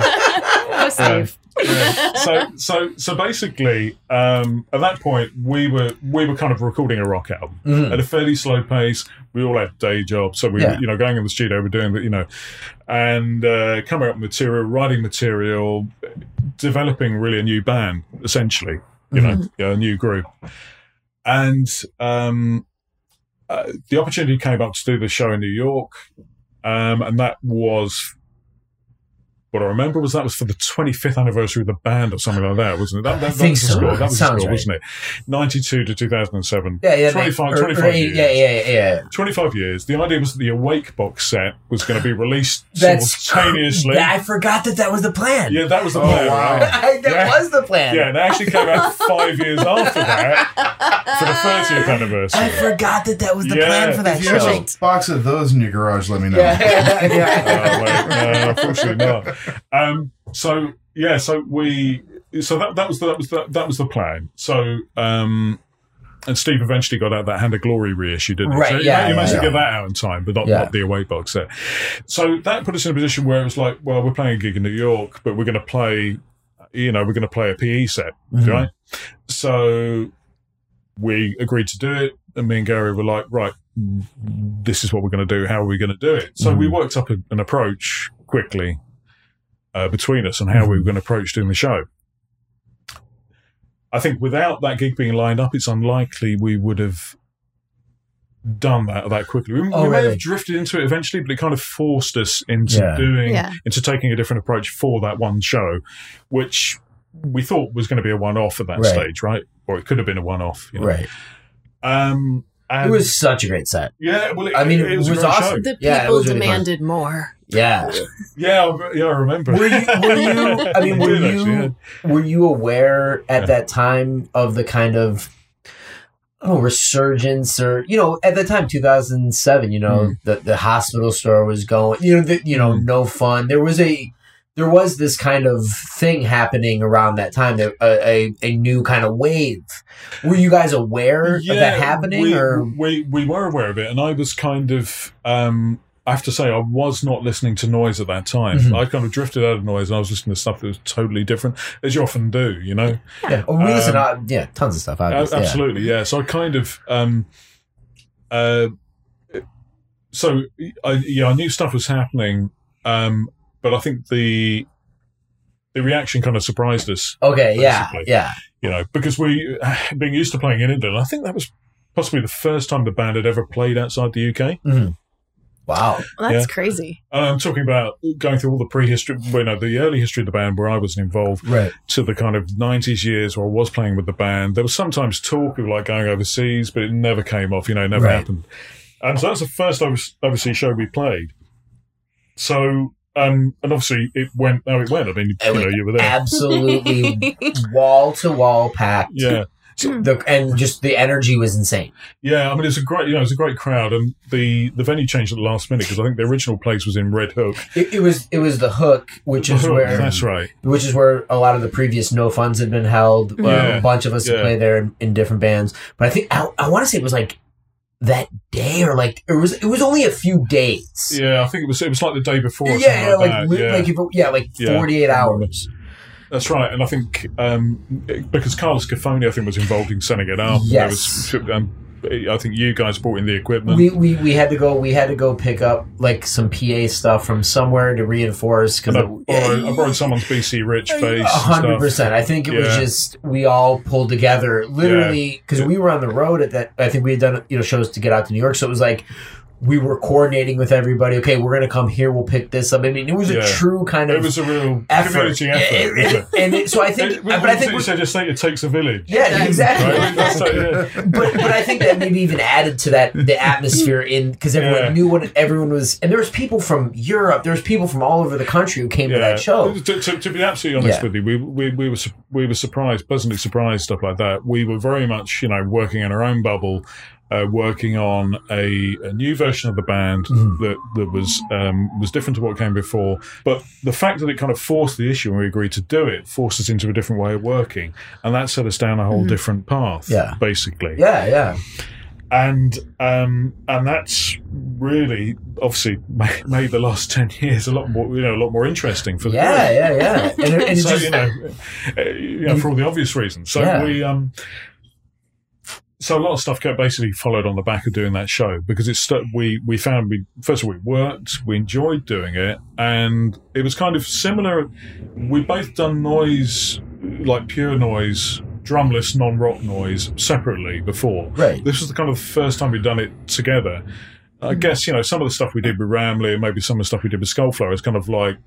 oh, Steve. Uh, yeah. So so so basically, um, at that point, we were we were kind of recording a rock album mm. at a fairly slow pace. We all had day jobs, so we yeah. were, you know going in the studio, we're doing the you know. And uh, coming up with material, writing material, developing really a new band, essentially, you mm-hmm. know, a new group. And um, uh, the opportunity came up to do the show in New York, um, and that was, what I remember was that was for the twenty-fifth anniversary of the band or something like that, wasn't it? That, that, I think that was so. Score. That was Sounds a score, right. wasn't it? ninety-two to two thousand seven. Yeah, yeah. twenty-five, they, twenty-five or, or, years. Yeah, yeah, yeah. twenty-five years. The idea was that the Awake box set was going to be released simultaneously. I forgot that that was the plan. Yeah, that was the oh, plan. Wow. Right? that yeah. was the plan. Yeah, and it actually came out five years after that for the thirtieth anniversary. I forgot that that was the yeah. plan for that show. If you have a box of those in your garage, let me know. Yeah, yeah. uh, wait, uh, unfortunately not. Um, so yeah, so we, so that that was the, that was the, that was the plan. So um, and Steve eventually got out that Hand of Glory reissue, didn't he? Right, so yeah, you yeah, managed yeah. to get that out in time, but not, yeah. not the Away box set. So that put us in a position where it was like, well, we're playing a gig in New York, but we're going to play, you know, we're going to play a P E set, mm-hmm. right? So we agreed to do it, and me and Gary were like, right, this is what we're going to do. How are we going to do it? So mm-hmm. we worked up a, an approach quickly. Uh, between us and how we were going to approach doing the show. I think without that gig being lined up, it's unlikely we would have done that that quickly. We, oh, we really? may have drifted into it eventually, but it kind of forced us into yeah. doing, yeah. into taking a different approach for that one show, which we thought was going to be a one-off at that right. stage, right? Or it could have been a one-off. You know? Right. Um, and it was such a great set. Yeah, well, it, I mean, it, it, it was, was awesome. The people yeah, was really demanded fun. More. Yeah, yeah, yeah. I remember. Were you? Were you I mean, were you? Were you aware at yeah. that time of the kind of oh resurgence, or you know, at the time, two thousand and seven. You know, mm. the the hospital store was going. You know, the, you know, mm. no fun. There was a there was this kind of thing happening around that time. That a, a, a new kind of wave. Were you guys aware yeah, of that happening? We, or we we were aware of it, and I was kind of. Um, I have to say, I was not listening to noise at that time. Mm-hmm. I kind of drifted out of noise, and I was listening to stuff that was totally different, as you often do, you know? Yeah, oh, we um, listen to yeah, tons of stuff. Obviously. Absolutely, yeah. yeah. So I kind of... Um, uh, so, I, yeah, I knew stuff was happening, um, but I think the the reaction kind of surprised us. Okay, basically. yeah, yeah. You know, because we, being used to playing in England, I think that was possibly the first time the band had ever played outside the U K. Mm-hmm. Wow. Well, that's yeah. crazy. And I'm talking about going through all the prehistory, well, no, the early history of the band where I wasn't involved right. to the kind of nineties years where I was playing with the band. There was sometimes talk of like going overseas, but it never came off, you know, it never right. happened. And so that's the first overseas show we played. So, um, and obviously it went how it went. I mean, it you know, you were there. Absolutely wall to wall packed. Yeah. The, and just the energy was insane. Yeah, I mean, it's a great, you know, it's a great crowd, and the, the venue changed at the last minute because I think the original place was in Red Hook. It, it was it was the Hook, which the is Hook, where that's right, which is where a lot of the previous No Funds had been held. Yeah. A bunch of us yeah. had played there in, in different bands, but I think I, I want to say it was like that day or like it was it was only a few days. Yeah, I think it was it was like the day before. Or yeah, yeah, like, like, yeah, like yeah, like yeah, like forty-eight hours. That's right, and I think um, because Carlos Cafoni, I think, was involved in sending it out. Yes, was, um, I think you guys brought in the equipment. We, we we had to go. We had to go pick up like some P A stuff from somewhere to reinforce. Because I, I borrowed someone's B C Rich bass. A hundred percent. I think it yeah. was just we all pulled together, literally, because yeah. we were on the road at that. I think we had done you know shows to get out to New York, so it was like. We were coordinating with everybody. Okay, we're going to come here. We'll pick this up. I mean, it was yeah. a true kind of It was a real effort. Community effort. It, it, it, and it, so I think... It, but I think you said just say it takes a village. Yeah, exactly. Right? That's like, yeah. But but I think that maybe even added to that, the atmosphere in... Because everyone yeah. knew what everyone was... And there was people from Europe. There was people from all over the country who came yeah. to that show. To, to, to be absolutely honest yeah. with you, we, we, we, were, we were surprised, pleasantly surprised, stuff like that. We were very much, you know, working in our own bubble. Uh, working on a, a new version of the band mm. that, that was um, was different to what came before. But the fact that it kind of forced the issue and we agreed to do it forced us into a different way of working. And that set us down a whole mm. different path, yeah. basically. Yeah, yeah. And um, and that's really obviously made, made the last ten years a lot more you know a lot more interesting for the yeah group. yeah yeah and, and so just, you know, uh, you know and, for all the obvious reasons. So yeah. we. Um, So a lot of stuff basically followed on the back of doing that show because it's st- we we found we first of all it worked, we enjoyed doing it, and it was kind of similar. We'd both done noise, like pure noise, drumless non-rock noise separately before. Right. This was the kind of first time we'd done it together. I guess you know some of the stuff we did with Ramleh and maybe some of the stuff we did with Skullflower is kind of like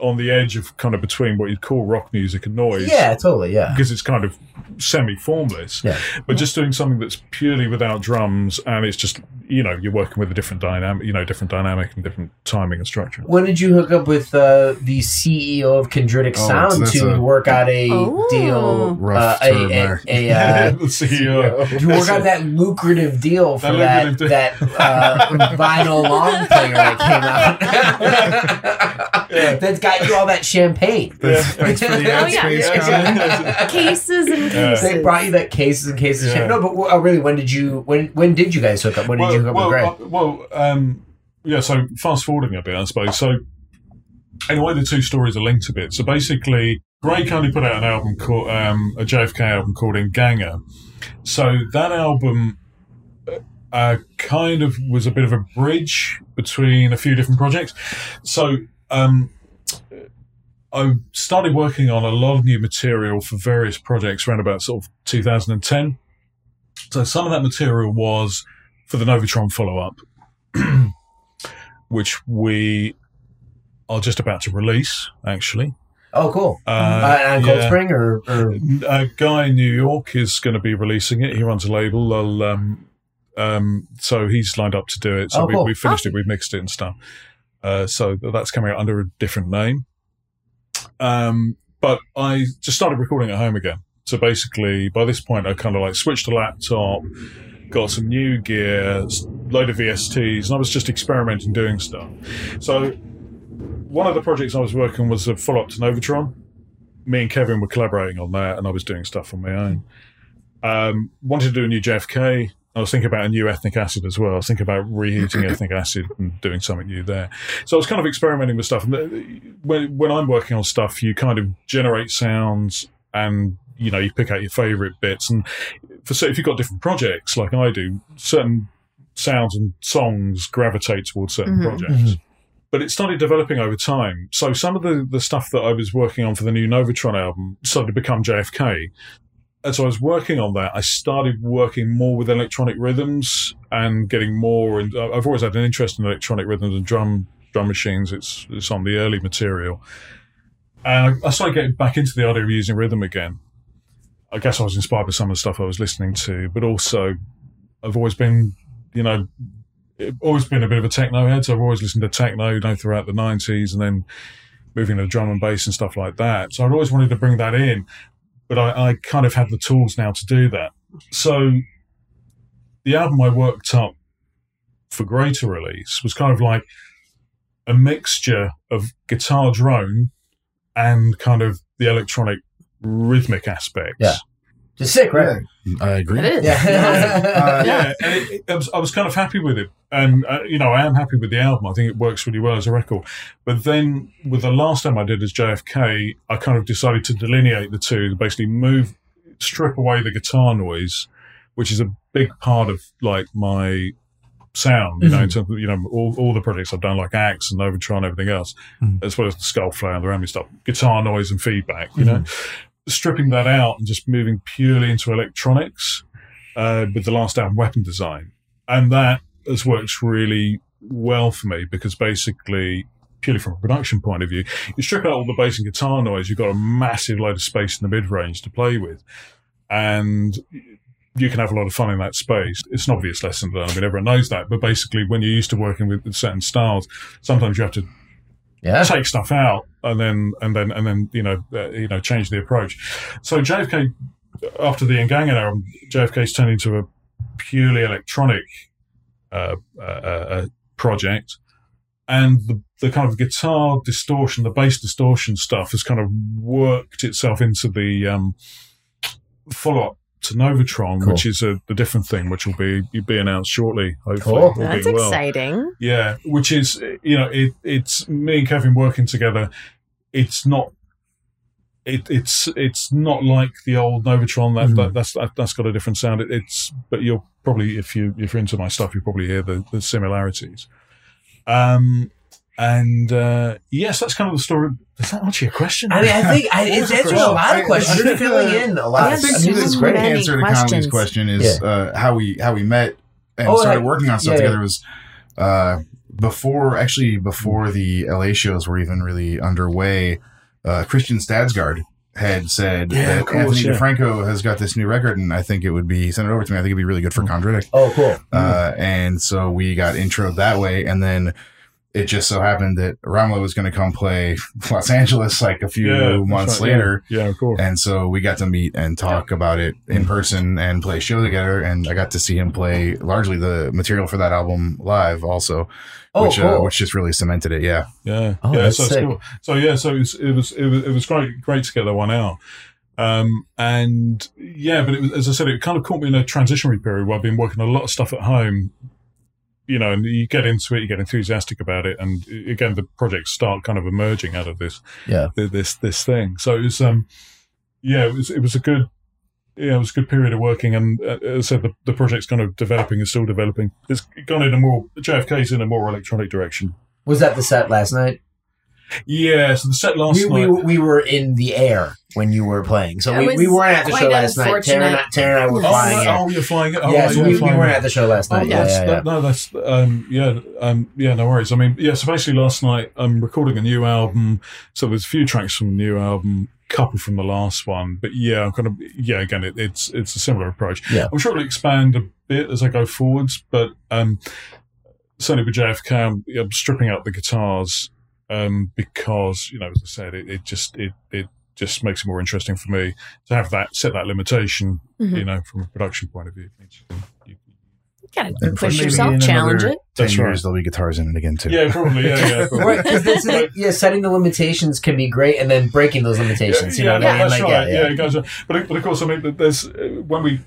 on the edge of kind of between what you'd call rock music and noise. Yeah, totally, yeah. Because it's kind of semi-formless. Yeah. But just doing something that's purely without drums and it's just, you know, you're working with a different dynamic, you know, different dynamic and different timing and structure. When did you hook up with uh, the C E O of Chondritic oh, Sound so to a, work out a oh, deal? Rough uh, term a, a, a, uh, the C E O. You work out that lucrative deal for that, that, that uh, vinyl long player that came out. yeah. That's got you all that champagne. Yeah. Thanks for the ad oh, yeah. space, yeah. Cases and cases. They brought you that cases and cases. Yeah. Of champagne. No, but oh, really, when did you? When when did you guys hook up? When well, did you hook well, up with Grey? Well, um, yeah. So fast forwarding a bit, I suppose. So anyway, the two stories are linked a bit. So basically, Grey kindly put out an album called um, a J F K album called Enganger. So that album. Uh, kind of was a bit of a bridge between a few different projects. So. Um, I started working on a lot of new material for various projects around about sort of two thousand ten. So some of that material was for the Novatron follow-up, which we are just about to release, actually. Oh, cool. Uh, uh, Cold yeah. Spring? Or, or A guy in New York is going to be releasing it. He runs a label. I'll, um, um, so he's lined up to do it. So oh, we, cool. we finished oh. it. We mixed it and stuff. Uh, so that's coming out under a different name. Um, but I just started recording at home again. So basically, by this point, I kind of like switched to laptop, got some new gear, load of V S Ts, and I was just experimenting doing stuff. So one of the projects I was working on was a follow-up to Novatron. Me and Kevin were collaborating on that, and I was doing stuff on my own. Um, wanted to do a new J F K. I was thinking about a new Ethnic Acid as well. I was thinking about reheating Ethnic Acid and doing something new there. So I was kind of experimenting with stuff. When, when I'm working on stuff, you kind of generate sounds and, you know, you pick out your favourite bits. And for so if you've got different projects like I do, certain sounds and songs gravitate towards certain mm-hmm. projects. Mm-hmm. But it started developing over time. So some of the, the stuff that I was working on for the new Novatron album started to become J F K. As I was working on that, I started working more with electronic rhythms and getting more. And I've always had an interest in electronic rhythms and drum drum machines. It's it's on the early material, and I, I started getting back into the idea of using rhythm again. I guess I was inspired by some of the stuff I was listening to, but also I've always been, you know, always been a bit of a techno head. So I've always listened to techno, you know, throughout the nineties, and then moving to drum and bass and stuff like that. So I'd always wanted to bring that in. but I, I kind of had the tools now to do that. So the album I worked up for greater release was kind of like a mixture of guitar drone and kind of the electronic rhythmic aspects. Yeah. It's sick, right? Yeah. I agree. It is. Yeah. uh, yeah. It, it was, I was kind of happy with it. And, uh, you know, I am happy with the album. I think it works really well as a record. But then with the last time I did as J F K, I kind of decided to delineate the two, basically move, strip away the guitar noise, which is a big part of, like, my sound, you mm-hmm. know, in terms of, you know, all, all the projects I've done, like Axe and Novatron and everything else, mm-hmm. as well as the Skullflower and the Ramleh stuff, guitar noise and feedback, you mm-hmm. know. Stripping that out and just moving purely into electronics uh, with the last album, Weapon Design. And that has worked really well for me because basically, purely from a production point of view, you strip out all the bass and guitar noise, you've got a massive load of space in the mid-range to play with. And you can have a lot of fun in that space. It's an obvious lesson learned. I mean, everyone knows that. But basically, when you're used to working with certain styles, sometimes you have to Yeah. take stuff out and then and then and then you know uh, you know change the approach. So J F K, after the Ngangan album, J F K's turned into a purely electronic uh, uh, uh, project, and the the kind of guitar distortion, the bass distortion stuff has kind of worked itself into the um, follow up to Novatron, cool. which is a, a different thing, which will be you'll be announced shortly. Hopefully, cool. that's well. exciting. Yeah, which is you know it, it's me and Kevin working together. It's not it, it's it's not like the old Novatron. That, mm. that that's that, that's got a different sound. It, it's but you'll probably if you if you're into my stuff, you'll probably hear the, the similarities. Um. And uh, yes, that's kind of the story. Is that actually a question? I mean, I think I, it's answering a lot of questions. You're filling in a lot. I think so the great answer to Conley's question is yeah. uh, how we how we met and oh, started I, working on stuff yeah, together yeah. was uh, before actually before the L A shows were even really underway. Uh, Christian Stadsgaard had said yeah, that cool, Anthony sure. DeFranco has got this new record, and I think it would be, he sent it over to me. I think it'd be really good for Chondritic. Oh, cool. Uh, mm-hmm. And so we got introed that way, and then. It just so happened that Ramleh was going to come play Los Angeles like a few yeah, months right, later. Yeah, yeah, of course. And so we got to meet and talk yeah. about it in person and play a show together. And I got to see him play largely the material for that album live also, oh, which, cool. uh, which just really cemented it. Yeah. Yeah. Oh, yeah. That's so, sick. Cool. so yeah, so it was, it was, it was, it was great, great to get that one out. Um, and yeah, but it was, as I said, it kind of caught me in a transitionary period where I've been working a lot of stuff at home. You know, and you get into it, you get enthusiastic about it, and again, the projects start kind of emerging out of this, yeah, this this thing. So it was, um, yeah, it was it was a good, yeah, it was a good period of working, and uh, as I said, the, the project's kind of developing, is still developing. It's gone in a more J F K's in a more electronic direction. Was that the set last night? Yeah, so the set last we, night. We, we were in the air when you were playing. So we, we weren't at the show last night. Tara and I, Tara and I were oh, flying no, it. Oh, you're flying it? Oh, yeah, right, so we, we weren't it. at the show last night. Oh, yeah, yeah, yeah, yeah. That, no, that's, um, yeah, um, yeah, no worries. I mean, yeah, so basically last night I'm recording a new album. So there's a few tracks from the new album, a couple from the last one. But yeah, I'm kind of, yeah, again, it, it's it's a similar approach. Yeah. I'm sure it'll expand a bit as I go forwards, but um, certainly with J F K, I'm, I'm stripping out the guitars. Um, because, you know, as I said, it, it just it, it just makes it more interesting for me to have that set that limitation, mm-hmm. you know, from a production point of view. You gotta and push yourself, challenge it. That's right. There'll be guitars in it again too. Yeah, probably. Yeah, yeah. Probably. Right, because yeah, setting the limitations can be great, and then breaking those limitations. Yeah, you know yeah, what I mean? That's like, right. Yeah, yeah. yeah it goes on. But but of course, I mean, there's uh, when we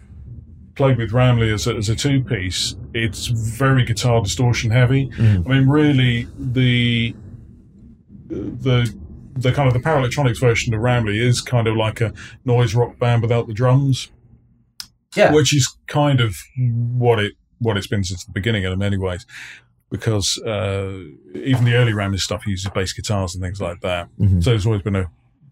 played with Ramleh as a, as a two piece, it's very guitar distortion heavy. Mm. I mean, really the the the kind of the power electronics version of Ramleh is kind of like a noise rock band without the drums, yeah, which is kind of what it what it's been since the beginning in many ways, because uh, even the early Ramleh stuff uses bass guitars and things like that, mm-hmm. so there's always been a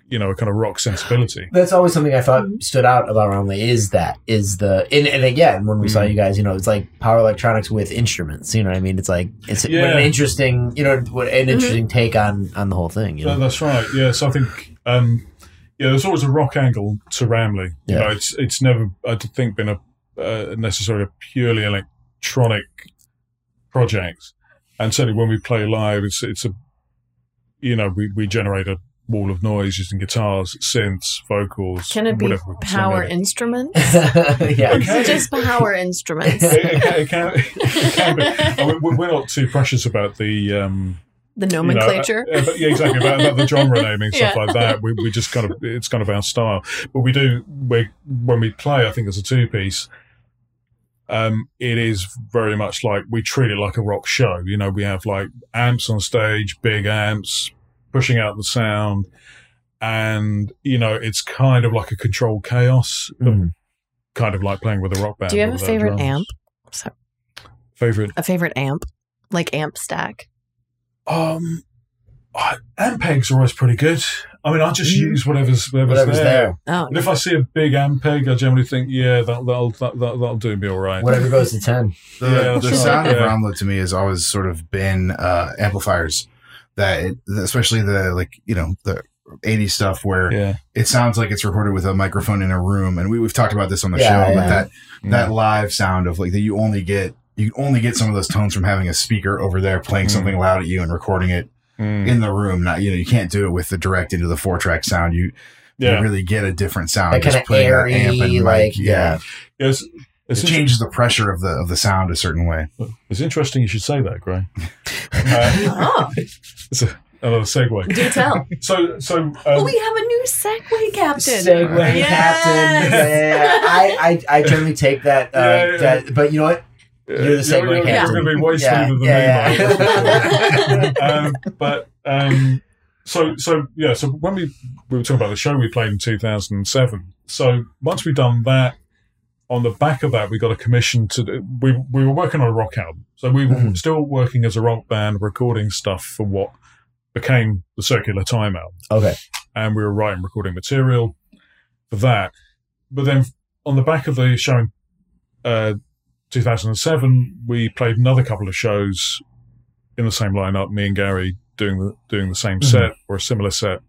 you know a kind of rock sensibility. That's always something I thought stood out about Ramleh is that is the and, and again when we mm-hmm. saw you guys, you know, it's like power electronics with instruments. You know what I mean? It's like it's yeah. an interesting you know an interesting take on on the whole thing. You know? That's right. Yeah. So I think um, yeah, there's always a rock angle to Ramleh. Yeah. You know, it's it's never I think been a uh, necessarily a purely electronic project, and certainly when we play live, it's it's a you know we we generate a wall of noise using guitars, synths, vocals. Can it be power instruments? Yeah, okay. Just power instruments. It, it, can, it can be. I mean, we're not too precious about the um, the nomenclature. You know, about, yeah, exactly. About, about the genre naming, stuff yeah. like that. We, we just kind of it's kind of our style. But we do we when we play, I think as a two piece. Um, it is very much like we treat it like a rock show. You know, we have like amps on stage, big amps, pushing out the sound. And, you know, it's kind of like a controlled chaos, mm. kind of like playing with a rock band. Do you have a favorite drums. amp? Sorry. Favorite? A favorite amp? Like amp stack? Um, I, amp pegs are always pretty good. I mean, I just use whatever's, whatever's, whatever's there. there. Oh, and if I see a big amp peg, I generally think, yeah, that'll, that'll, that, that'll do me all right. Whatever goes to ten. The, yeah, the sound right. of yeah. Ramleh to me has always sort of been uh, amplifiers, that it, especially the, like, you know, the eighties stuff where yeah. it sounds like it's recorded with a microphone in a room. And we, we've talked about this on the yeah, show, yeah. but that, yeah. that live sound of like that you only get, you only get some of those tones from having a speaker over there playing mm. something loud at you and recording it. In the room, not you know, you can't do it with the direct into the four track sound. You, yeah. you really get a different sound. Like just putting airy, that amp and like, like yeah, yeah it's, it's it changes the pressure of the of the sound a certain way. It's interesting you should say that, Gray. uh, oh. It's a, another segue. Do tell. So, so um, oh, we have a new segue captain. Segue yes. captain. Yeah, I, I I generally take that, uh, yeah, yeah. that. But you know what. You're the same way. It's going to be way smoother than yeah, yeah. um, But um, so so yeah. So when we we were talking about the show we played in two thousand seven. So once we'd done that, on the back of that we got a commission to do, we we were working on a rock album. So we were mm-hmm. still working as a rock band, recording stuff for what became the Circular Time album. Okay. And we were writing recording material for that. But then on the back of the show. Uh, two thousand seven, we played another couple of shows in the same lineup, me and Gary doing the, doing the same mm-hmm. set or a similar set.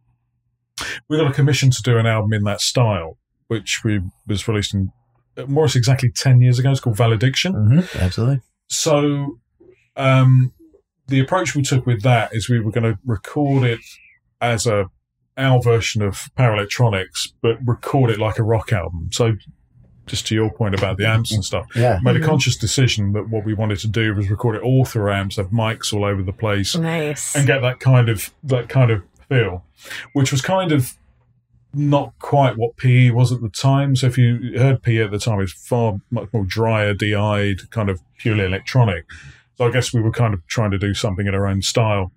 We got a commission to do an album in that style, which we was released in more or less exactly ten years ago. It's called Valediction. Mm-hmm. Absolutely. So um, the approach we took with that is we were going to record it as a our version of Power Electronics, but record it like a rock album. So just to your point about the amps and stuff, yeah. made a conscious decision that what we wanted to do was record it all through amps, have mics all over the place, nice. And get that kind of that kind of feel, which was kind of not quite what P E was at the time. So if you heard P E at the time, it was far much more drier, de-eyed, kind of purely electronic. So I guess we were kind of trying to do something in our own style,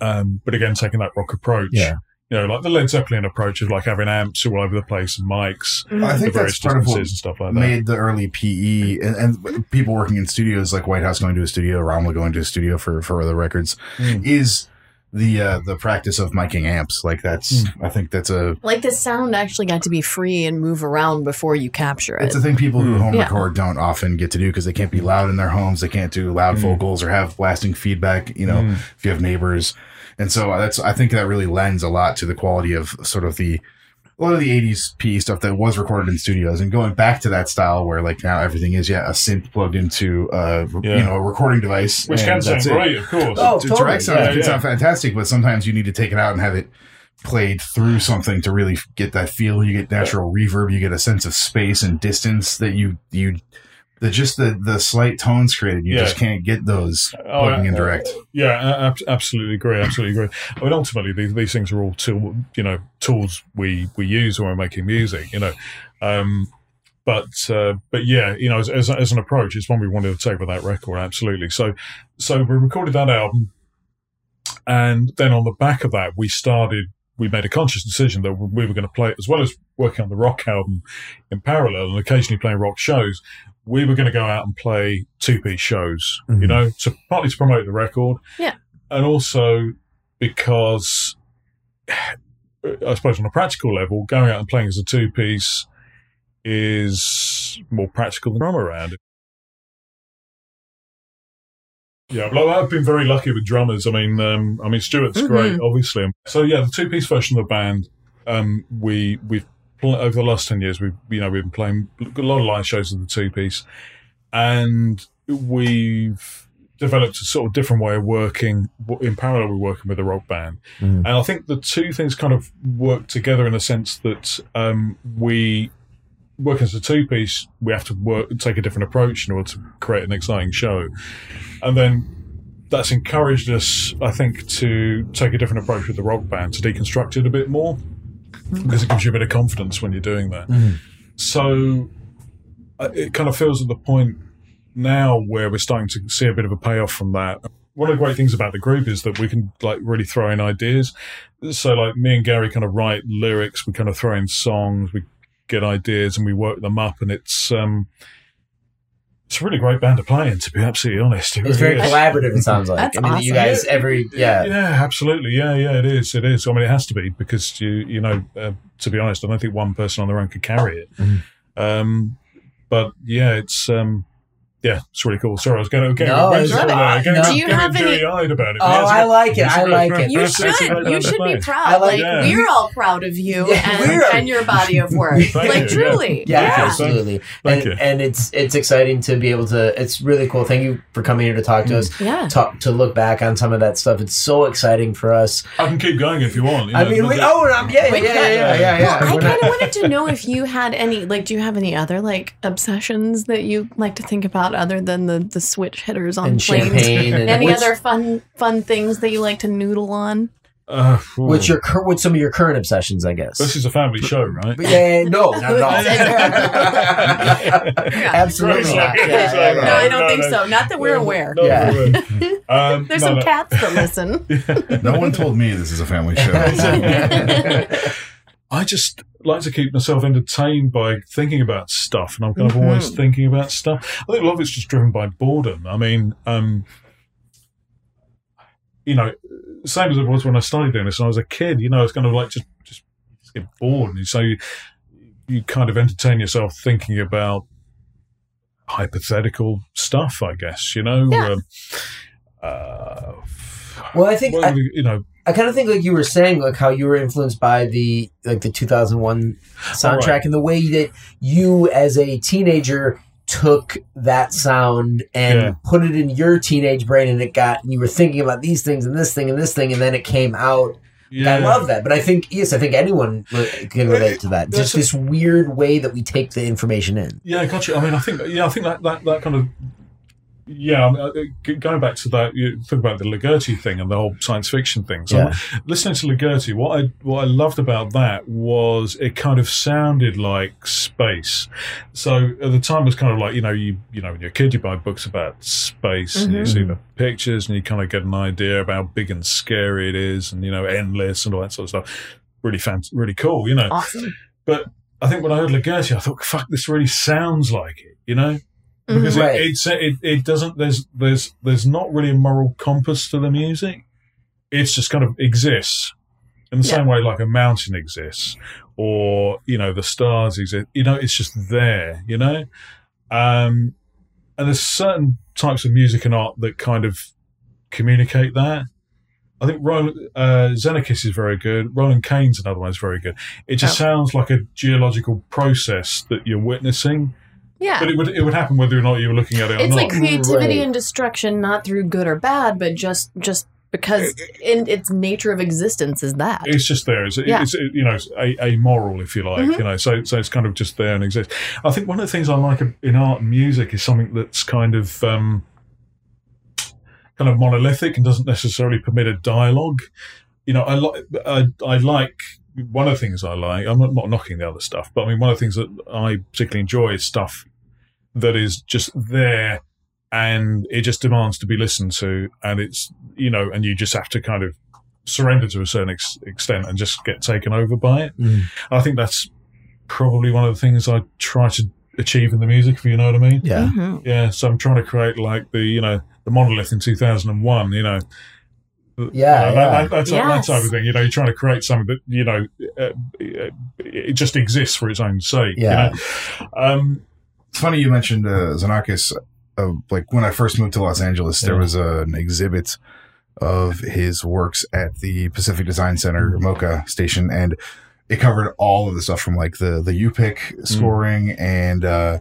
um, but again, taking that rock approach. Yeah. You know, like the Led Zeppelin approach of like having amps all over the place and mics. I think that's part of what and stuff like that. Made the early P E and, and people working in studios like White House going to a studio, Ramleh going to a studio for for other records mm. is the uh, the practice of miking amps. Like that's mm. I think that's a like the sound actually got to be free and move around before you capture it. It's a thing people mm. who home yeah. record don't often get to do because they can't be loud in their homes. They can't do loud mm. vocals or have blasting feedback. You know, mm. if you have neighbors. And so that's, I think that really lends a lot to the quality of sort of the, a lot of the eighties P E stuff that was recorded in studios and going back to that style where like now everything is, yeah, a synth plugged into a, yeah. you know, a recording device. Which can sound great, of course. Oh, totally. Direct sound can sound fantastic, but sometimes you need to take it out and have it played through something to really get that feel. You get natural reverb, you get a sense of space and distance that you, you, The, just the, the slight tones created, you yeah. just can't get those oh, plugging in direct. Yeah, I, I absolutely agree. Absolutely agree. I mean, ultimately, these, these things are all tool, you know, tools we, we use when we're making music, you know. Um, but uh, but yeah, you know, as, as as an approach, it's one we wanted to take with that record. Absolutely. So so we recorded that album, and then on the back of that, we started. We made a conscious decision that we were going to play, as well as working on the rock album in parallel and occasionally playing rock shows. We were going to go out and play two-piece shows, mm-hmm. you know, to partly to promote the record. Yeah. And also because, I suppose on a practical level, going out and playing as a two-piece is more practical than drummer round. Yeah, well, I've been very lucky with drummers. I mean, um, I mean, Stuart's mm-hmm. great, obviously. So, yeah, the two-piece version of the band, um, we, we've, over the last ten years, we've you know we've been playing a lot of live shows in the two piece, and we've developed a sort of different way of working in parallel with working with a rock band. Mm. And I think the two things kind of work together in a sense that um, we work as a two-piece, we have to work take a different approach in order to create an exciting show. And then that's encouraged us, I think, to take a different approach with the rock band, to deconstruct it a bit more, because it gives you a bit of confidence when you're doing that. Mm. So it kind of feels at the point now where we're starting to see a bit of a payoff from that. One of the great things about the group is that we can like really throw in ideas. So like me and Gary kind of write lyrics, we kind of throw in songs, we get ideas and we work them up, and it's um it's a really great band to play in, to be absolutely honest. It it's really very is. Collaborative, it sounds like. That's I mean, awesome. You guys, every, yeah. Yeah, absolutely. Yeah, yeah, it is. It is. I mean, it has to be, because, you you know, uh, to be honest, I don't think one person on their own could carry it. Mm. Um, but, yeah, it's... Um, Yeah, it's really cool. Sorry, I was going to... Okay, no, it's not right. no. Do you have any... About it. Oh, yeah, I like it. I like it. You should. You should be proud. Like, like yeah. We're all proud of you yeah, and, and your body of work. Like, you, truly. Yeah, yeah. yeah. absolutely. Thank and, you. And it's it's exciting to be able to... It's really cool. Thank you for coming here to talk to mm. us, yeah. talk, to look back on some of that stuff. It's so exciting for us. I can keep going if you want. You I know, mean, we... Oh, I'm, yeah, yeah, yeah, yeah, yeah, yeah. I kind of wanted to know if you had any... Like, do you have any other, like, obsessions that you like to think about? Other than the, the switch hitters on and planes, and any which, other fun fun things that you like to noodle on? Uh, what's your what's some of your current obsessions? I guess this is a family show, right? Yeah, uh, no, not at all. Absolutely not. Yeah, yeah, yeah, yeah. No, I don't no, think no. so. Not that we're no, aware. No, yeah. um, there's no, some no. cats that listen. yeah. No one told me this is a family show. I just like to keep myself entertained by thinking about stuff, and I'm kind of mm-hmm. always thinking about stuff. I think a lot of it's just driven by boredom. I mean, um, you know, same as it was when I started doing this when I was a kid, you know, it's kind of like just, just get bored. And so you, you kind of entertain yourself thinking about hypothetical stuff, I guess, you know? Yeah. Um, uh, well, I think, well, I- you know, I kind of think, like you were saying, like how you were influenced by the like the two thousand one soundtrack right. and the way that you, as a teenager, took that sound and yeah. put it in your teenage brain, and it got and you were thinking about these things and this thing and this thing, and then it came out. Yeah. I love that, but I think yes, I think anyone can relate to that. Just this weird way that we take the information in. Yeah, gotcha. I mean, I think yeah, I think that that, that kind of. Yeah, I mean, going back to that, you think about the Ligeti thing and the whole science fiction thing. So yeah. Listening to Ligeti, what I what I loved about that was it kind of sounded like space. So at the time, it was kind of like, you know, you you know, when you're a kid, you buy books about space mm-hmm. and you see the pictures and you kind of get an idea about how big and scary it is and, you know, endless and all that sort of stuff. Really fan- really cool, you know. Awesome. But I think when I heard Ligeti, I thought, fuck, this really sounds like it, you know? Because right. it, it, it it doesn't there's there's there's not really a moral compass to the music. It's just kind of exists in the yeah. same way like a mountain exists, or you know the stars exist. You know, it's just there. You know, um, and there's certain types of music and art that kind of communicate that. I think Roland, uh, Xenakis is very good. Roland Kane's another one is very good. It just oh. sounds like a geological process that you're witnessing. Yeah. But it would it would happen whether or not you were looking at it it's or not. It's like creativity right. and destruction, not through good or bad, but just just because in its nature of existence is that. It's just there. It's, yeah. it's you know, it's amoral, if you like. Mm-hmm. You know, so so it's kind of just there and exists. I think one of the things I like in art and music is something that's kind of um, kind of monolithic and doesn't necessarily permit a dialogue. You know, I like I, I like. One of the things I like, I'm not knocking the other stuff, but I mean, one of the things that I particularly enjoy is stuff that is just there and it just demands to be listened to. And it's, you know, and you just have to kind of surrender to a certain ex- extent and just get taken over by it. Mm. I think that's probably one of the things I try to achieve in the music, if you know what I mean. Yeah. Mm-hmm. Yeah. So I'm trying to create like the, you know, the monolith in two thousand one, you know. Yeah, you know, yeah. That, that, that's yes. that type of thing. You know, you're trying to create something that you know uh, it just exists for its own sake. Yeah. You know? um, it's funny you mentioned uh, Xenakis. Uh, like when I first moved to Los Angeles, there yeah. was uh, an exhibit of his works at the Pacific Design Center MoCA station, and it covered all of the stuff from like the the U P I C scoring mm. and. Uh,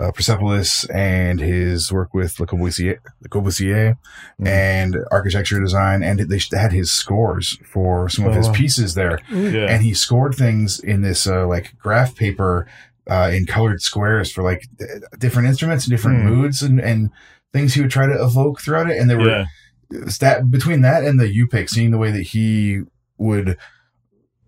uh, Persepolis and his work with Le Corbusier, Le Corbusier mm. and architecture design. And they had his scores for some of oh, his pieces there. Yeah. And he scored things in this uh, like graph paper uh, in colored squares for like th- different instruments and different mm. moods and, and things he would try to evoke throughout it. And they were yeah. stat- between that and the U P I C, seeing the way that he would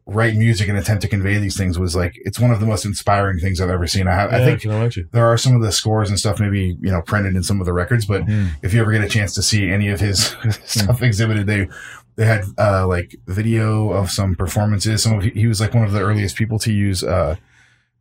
write music and attempt to convey these things was like, it's one of the most inspiring things I've ever seen. I, have, yeah, I think I there are some of the scores and stuff maybe, you know, printed in some of the records, but mm. if you ever get a chance to see any of his stuff exhibited, they, they had uh, like video of some performances. Some of, he was like one of the earliest people to use uh,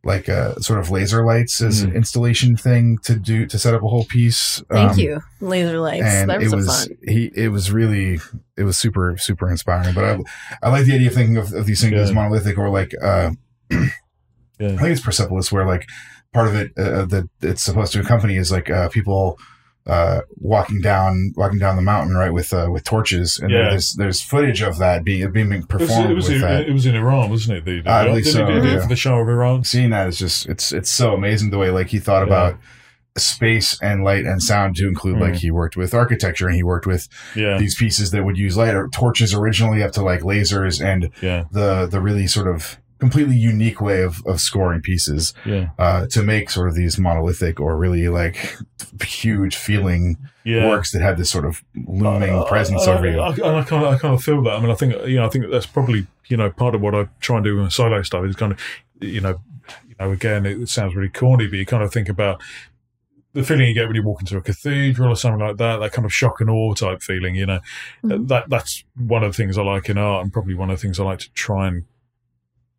like a sort of laser lights as mm. an installation thing to do, to set up a whole piece. Thank um, you. Laser lights. And that was, it was fun. He, it was really, it was super, super inspiring. But I, I like the idea of thinking of, of these things yeah. as monolithic or like, uh, yeah. I think it's Persepolis where like part of it uh, that it's supposed to accompany is like uh, people uh, walking down, walking down the mountain, right. With, uh, with torches. And yeah. there's, there's footage of that being, being performed. It was, it was, with in, it was in Iran, wasn't it? The, the, uh, at least so, it, it, yeah. for the Shah of Iran. Seeing that is just, it's, it's so amazing the way like he thought yeah. about space and light and sound to include mm-hmm. like he worked with architecture and he worked with yeah. these pieces that would use light or torches originally up to like lasers and yeah. the the really sort of completely unique way of, of scoring pieces yeah. uh, to make sort of these monolithic or really like huge feeling yeah. works that had this sort of looming uh, presence uh, over you. And I, I, I kind of I kind of feel that. I mean, I think, you know, I think that's probably, you know, part of what I try and do with solo stuff is kind of, you know, you know, again, it sounds really corny, but you kind of think about the feeling you get when you walk into a cathedral or something like that, that kind of shock and awe type feeling, you know, mm-hmm. that that's one of the things I like in art and probably one of the things I like to try and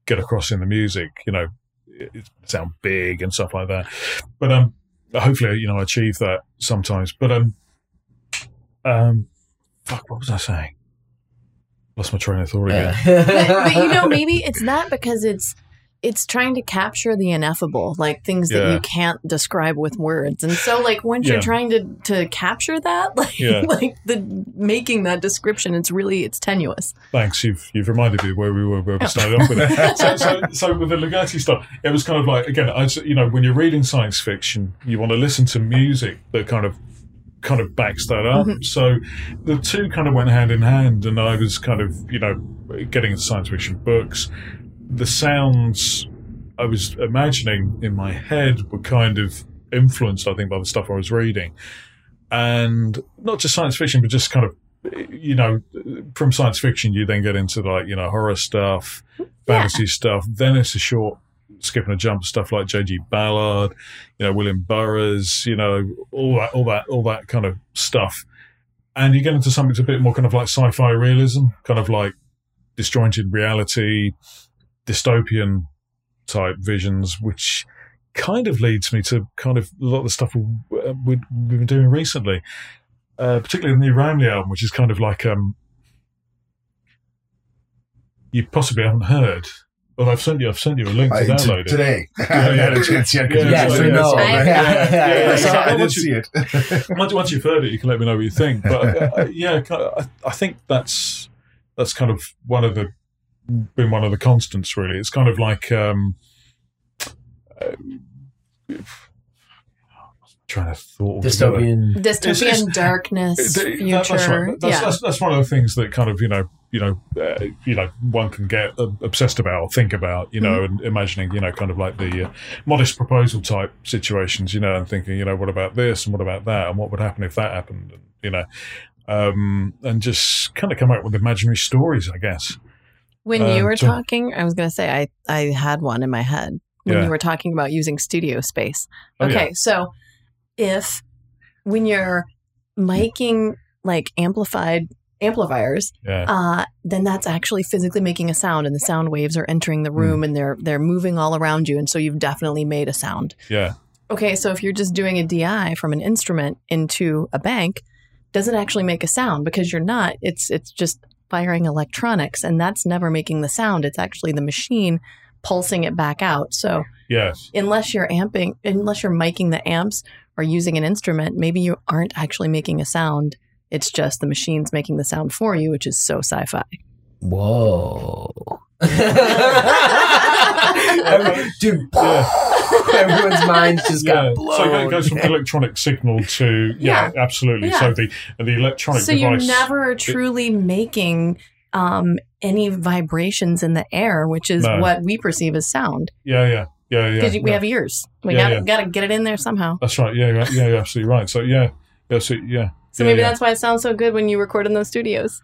get across in the music, you know, it sound big and stuff like that. But um, hopefully, you know, I achieve that sometimes. But, um, um, fuck, what was I saying? Lost my train of thought again. Yeah. but, but, you know, maybe it's not because it's, it's trying to capture the ineffable, like things yeah. that you can't describe with words. And so like once yeah. you're trying to, to capture that, like yeah. like the making that description, it's really, it's tenuous. Thanks. You've, you've reminded me where we were, where we started off with it. So, so, so with the Ligeti stuff, it was kind of like, again, I, you know, when you're reading science fiction, you want to listen to music that kind of, kind of backs that up. Mm-hmm. So the two kind of went hand in hand and I was kind of, you know, getting into science fiction books. The sounds I was imagining in my head were kind of influenced, I think, by the stuff I was reading. And not just science fiction, but just kind of, you know, from science fiction, you then get into, like, you know, horror stuff, fantasy yeah. stuff. Then it's a short skip and a jump, stuff like J G Ballard, you know, William Burroughs, you know, all that, all that, all that kind of stuff. And you get into something that's a bit more kind of like sci-fi realism, kind of like disjointed reality, dystopian type visions, which kind of leads me to kind of a lot of the stuff we, we, we've been doing recently, uh, particularly the new Ramleh album, which is kind of like um, you possibly haven't heard. Well, I've sent you. I've sent you a link to I, download t- today. it today. I had a chance yet. Yes, I know. I did see it. once, once you've heard it, you can let me know what you think. But uh, yeah, I, I think that's that's kind of one of the. been one of the constants, really. It's kind of like um, uh, trying to thought dystopian, dystopian it's, it's, darkness, the, future. That, that's, right. that's, yeah. that's, that's one of the things that kind of you know, you know, uh, you know, one can get uh, obsessed about or think about, you know, mm-hmm. and imagining, you know, kind of like the uh, modest proposal type situations, you know, and thinking, you know, what about this and what about that and what would happen if that happened, and, you know, um, and just kind of come up with imaginary stories, I guess. When um, you were talking, I was going to say I, I had one in my head when yeah. you were talking about using studio space. Okay, oh, yeah. so if when you're miking like amplified amplifiers, yeah. uh, then that's actually physically making a sound, and the sound waves are entering the room, mm. and they're they're moving all around you, and so you've definitely made a sound. Yeah. Okay, so if you're just doing a D I from an instrument into a bank, doesn't actually make a sound because you're not. It's it's just firing electronics, and that's never making the sound. It's actually the machine pulsing it back out. So yes. unless you're amping, unless you're miking the amps or using an instrument, maybe you aren't actually making a sound. It's just the machine's making the sound for you, which is so sci-fi. Whoa. Everyone, dude, yeah. Everyone's minds just yeah. got blown. So it goes from electronic signal to yeah, yeah. absolutely. Yeah. So the the electronic so device. So you're never truly it, making um, any vibrations in the air, which is no. what we perceive as sound. Yeah, yeah. Yeah, yeah. Because we yeah. have ears. We yeah, got yeah. to get it in there somehow. That's right. Yeah, yeah, yeah, you're absolutely right. So, yeah. yeah so, yeah. So yeah, maybe yeah. that's why it sounds so good when you record in those studios.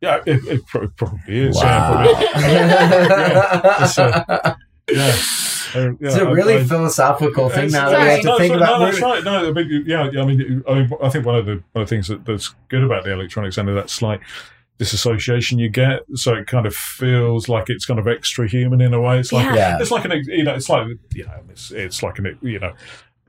Yeah, it, it probably is. Wow. Yeah, it's, uh, yeah. Uh, yeah, it's a really I, I, philosophical thing now that we have to no, think so, about. No, that's right. No, I mean, yeah, I mean, I mean, I think one of the one of the things that, that's good about the electronics end of that slight disassociation you get, so it kind of feels like it's kind of extra human in a way. It's like yeah. it's like an you know, it's like you know, it's it's like an you know,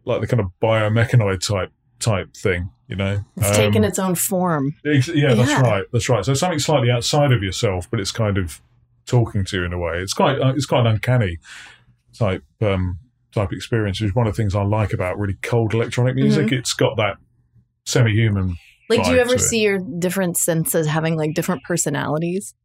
like the kind of biomechanoid type type thing. You know, it's um, taken its own form. Ex- yeah, yeah, that's right. That's right. So something slightly outside of yourself, but it's kind of talking to you in a way. It's quite uh, it's quite an uncanny type um, type experience, which is one of the things I like about really cold electronic music. Mm-hmm. It's got that semi-human. Like, do you ever see your different senses having, like, different personalities?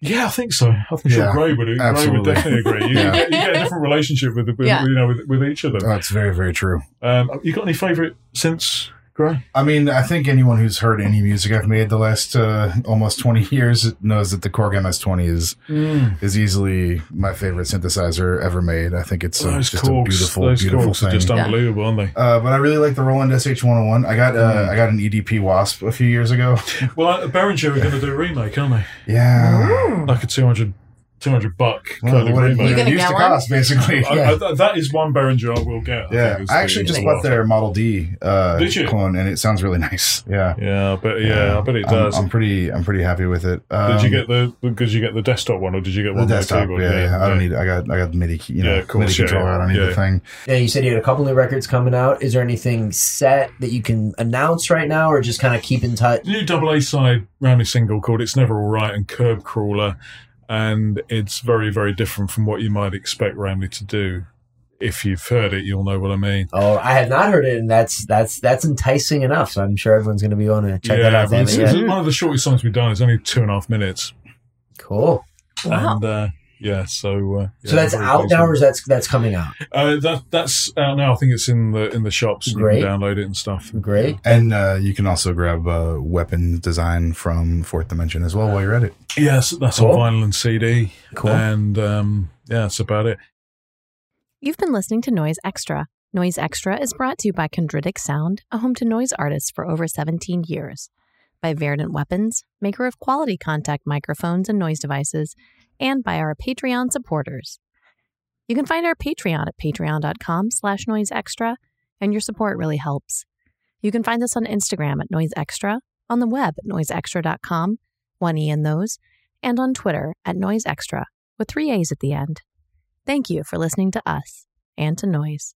Yeah, I think so. I think yeah, Gray would, Gray would definitely agree. You, yeah. you get a different relationship with, with yeah. you know, with, with each of them. That's very, very true. Um, you got any favourite synths, Gray? I mean, I think anyone who's heard any music I've made the last uh, almost twenty years knows that the Korg M S twenty is mm. is easily my favourite synthesizer ever made. I think it's uh, just Korgs, a beautiful, those beautiful Korgs thing. Are just unbelievable, yeah. aren't they? Uh, but I really like the Roland S H one oh one. I got uh, mm. I got an E D P Wasp a few years ago. Well, Behringer are going to do a remake, aren't they? Yeah. Ooh. Like a two hundred buck well, kind of remake. It used to one? Cost, basically. Yeah. I, I, that is one Behringer I will get. I yeah, I actually just bought their Model D uh, clone, and it sounds really nice. Yeah, yeah, but yeah, yeah. I bet it does. I'm, I'm pretty, I'm pretty happy with it. Um, did you get the? Did you get the desktop one, or did you get the one? The desktop. Yeah, yeah, yeah, I don't need. I got, I got the MIDI. You know, yeah, cool MIDI shit, controller. I don't need yeah. the thing. Yeah, you said you had a couple new records coming out. Is there anything set that you can announce right now, or just kind of keep in touch? New double A side roundly single called "It's Never All Right" and Curb Crawler. And it's very, very different from what you might expect Ramleh to do. If you've heard it, you'll know what I mean. Oh, I have not heard it, and that's that's that's enticing enough. So I'm sure everyone's going to be wanting to check yeah, that out. It's, it's one of the shortest songs we've done. It's only two and a half minutes. Cool. Wow. And, uh, yeah, so uh, yeah, so that's out awesome. Now, or is that's that's coming out? Uh, that that's out now. I think it's in the in the shops. Great. You can download it and stuff. Great, and uh, you can also grab uh, Weapon Design from Fourth Dimension as well while you're at it. Yes, yeah, so that's cool. On vinyl and C D. Cool, and um, yeah, that's about it. You've been listening to Noise Extra. Noise Extra is brought to you by Chondritic Sound, a home to noise artists for over seventeen years, by Verdant Weapons, maker of quality contact microphones and noise devices, and by our Patreon supporters. You can find our Patreon at patreon.com slash noiseextra, and your support really helps. You can find us on Instagram at noiseextra, on the web at noiseextra dot com, one E in those, and on Twitter at noiseextra, with three A's at the end. Thank you for listening to us and to Noise.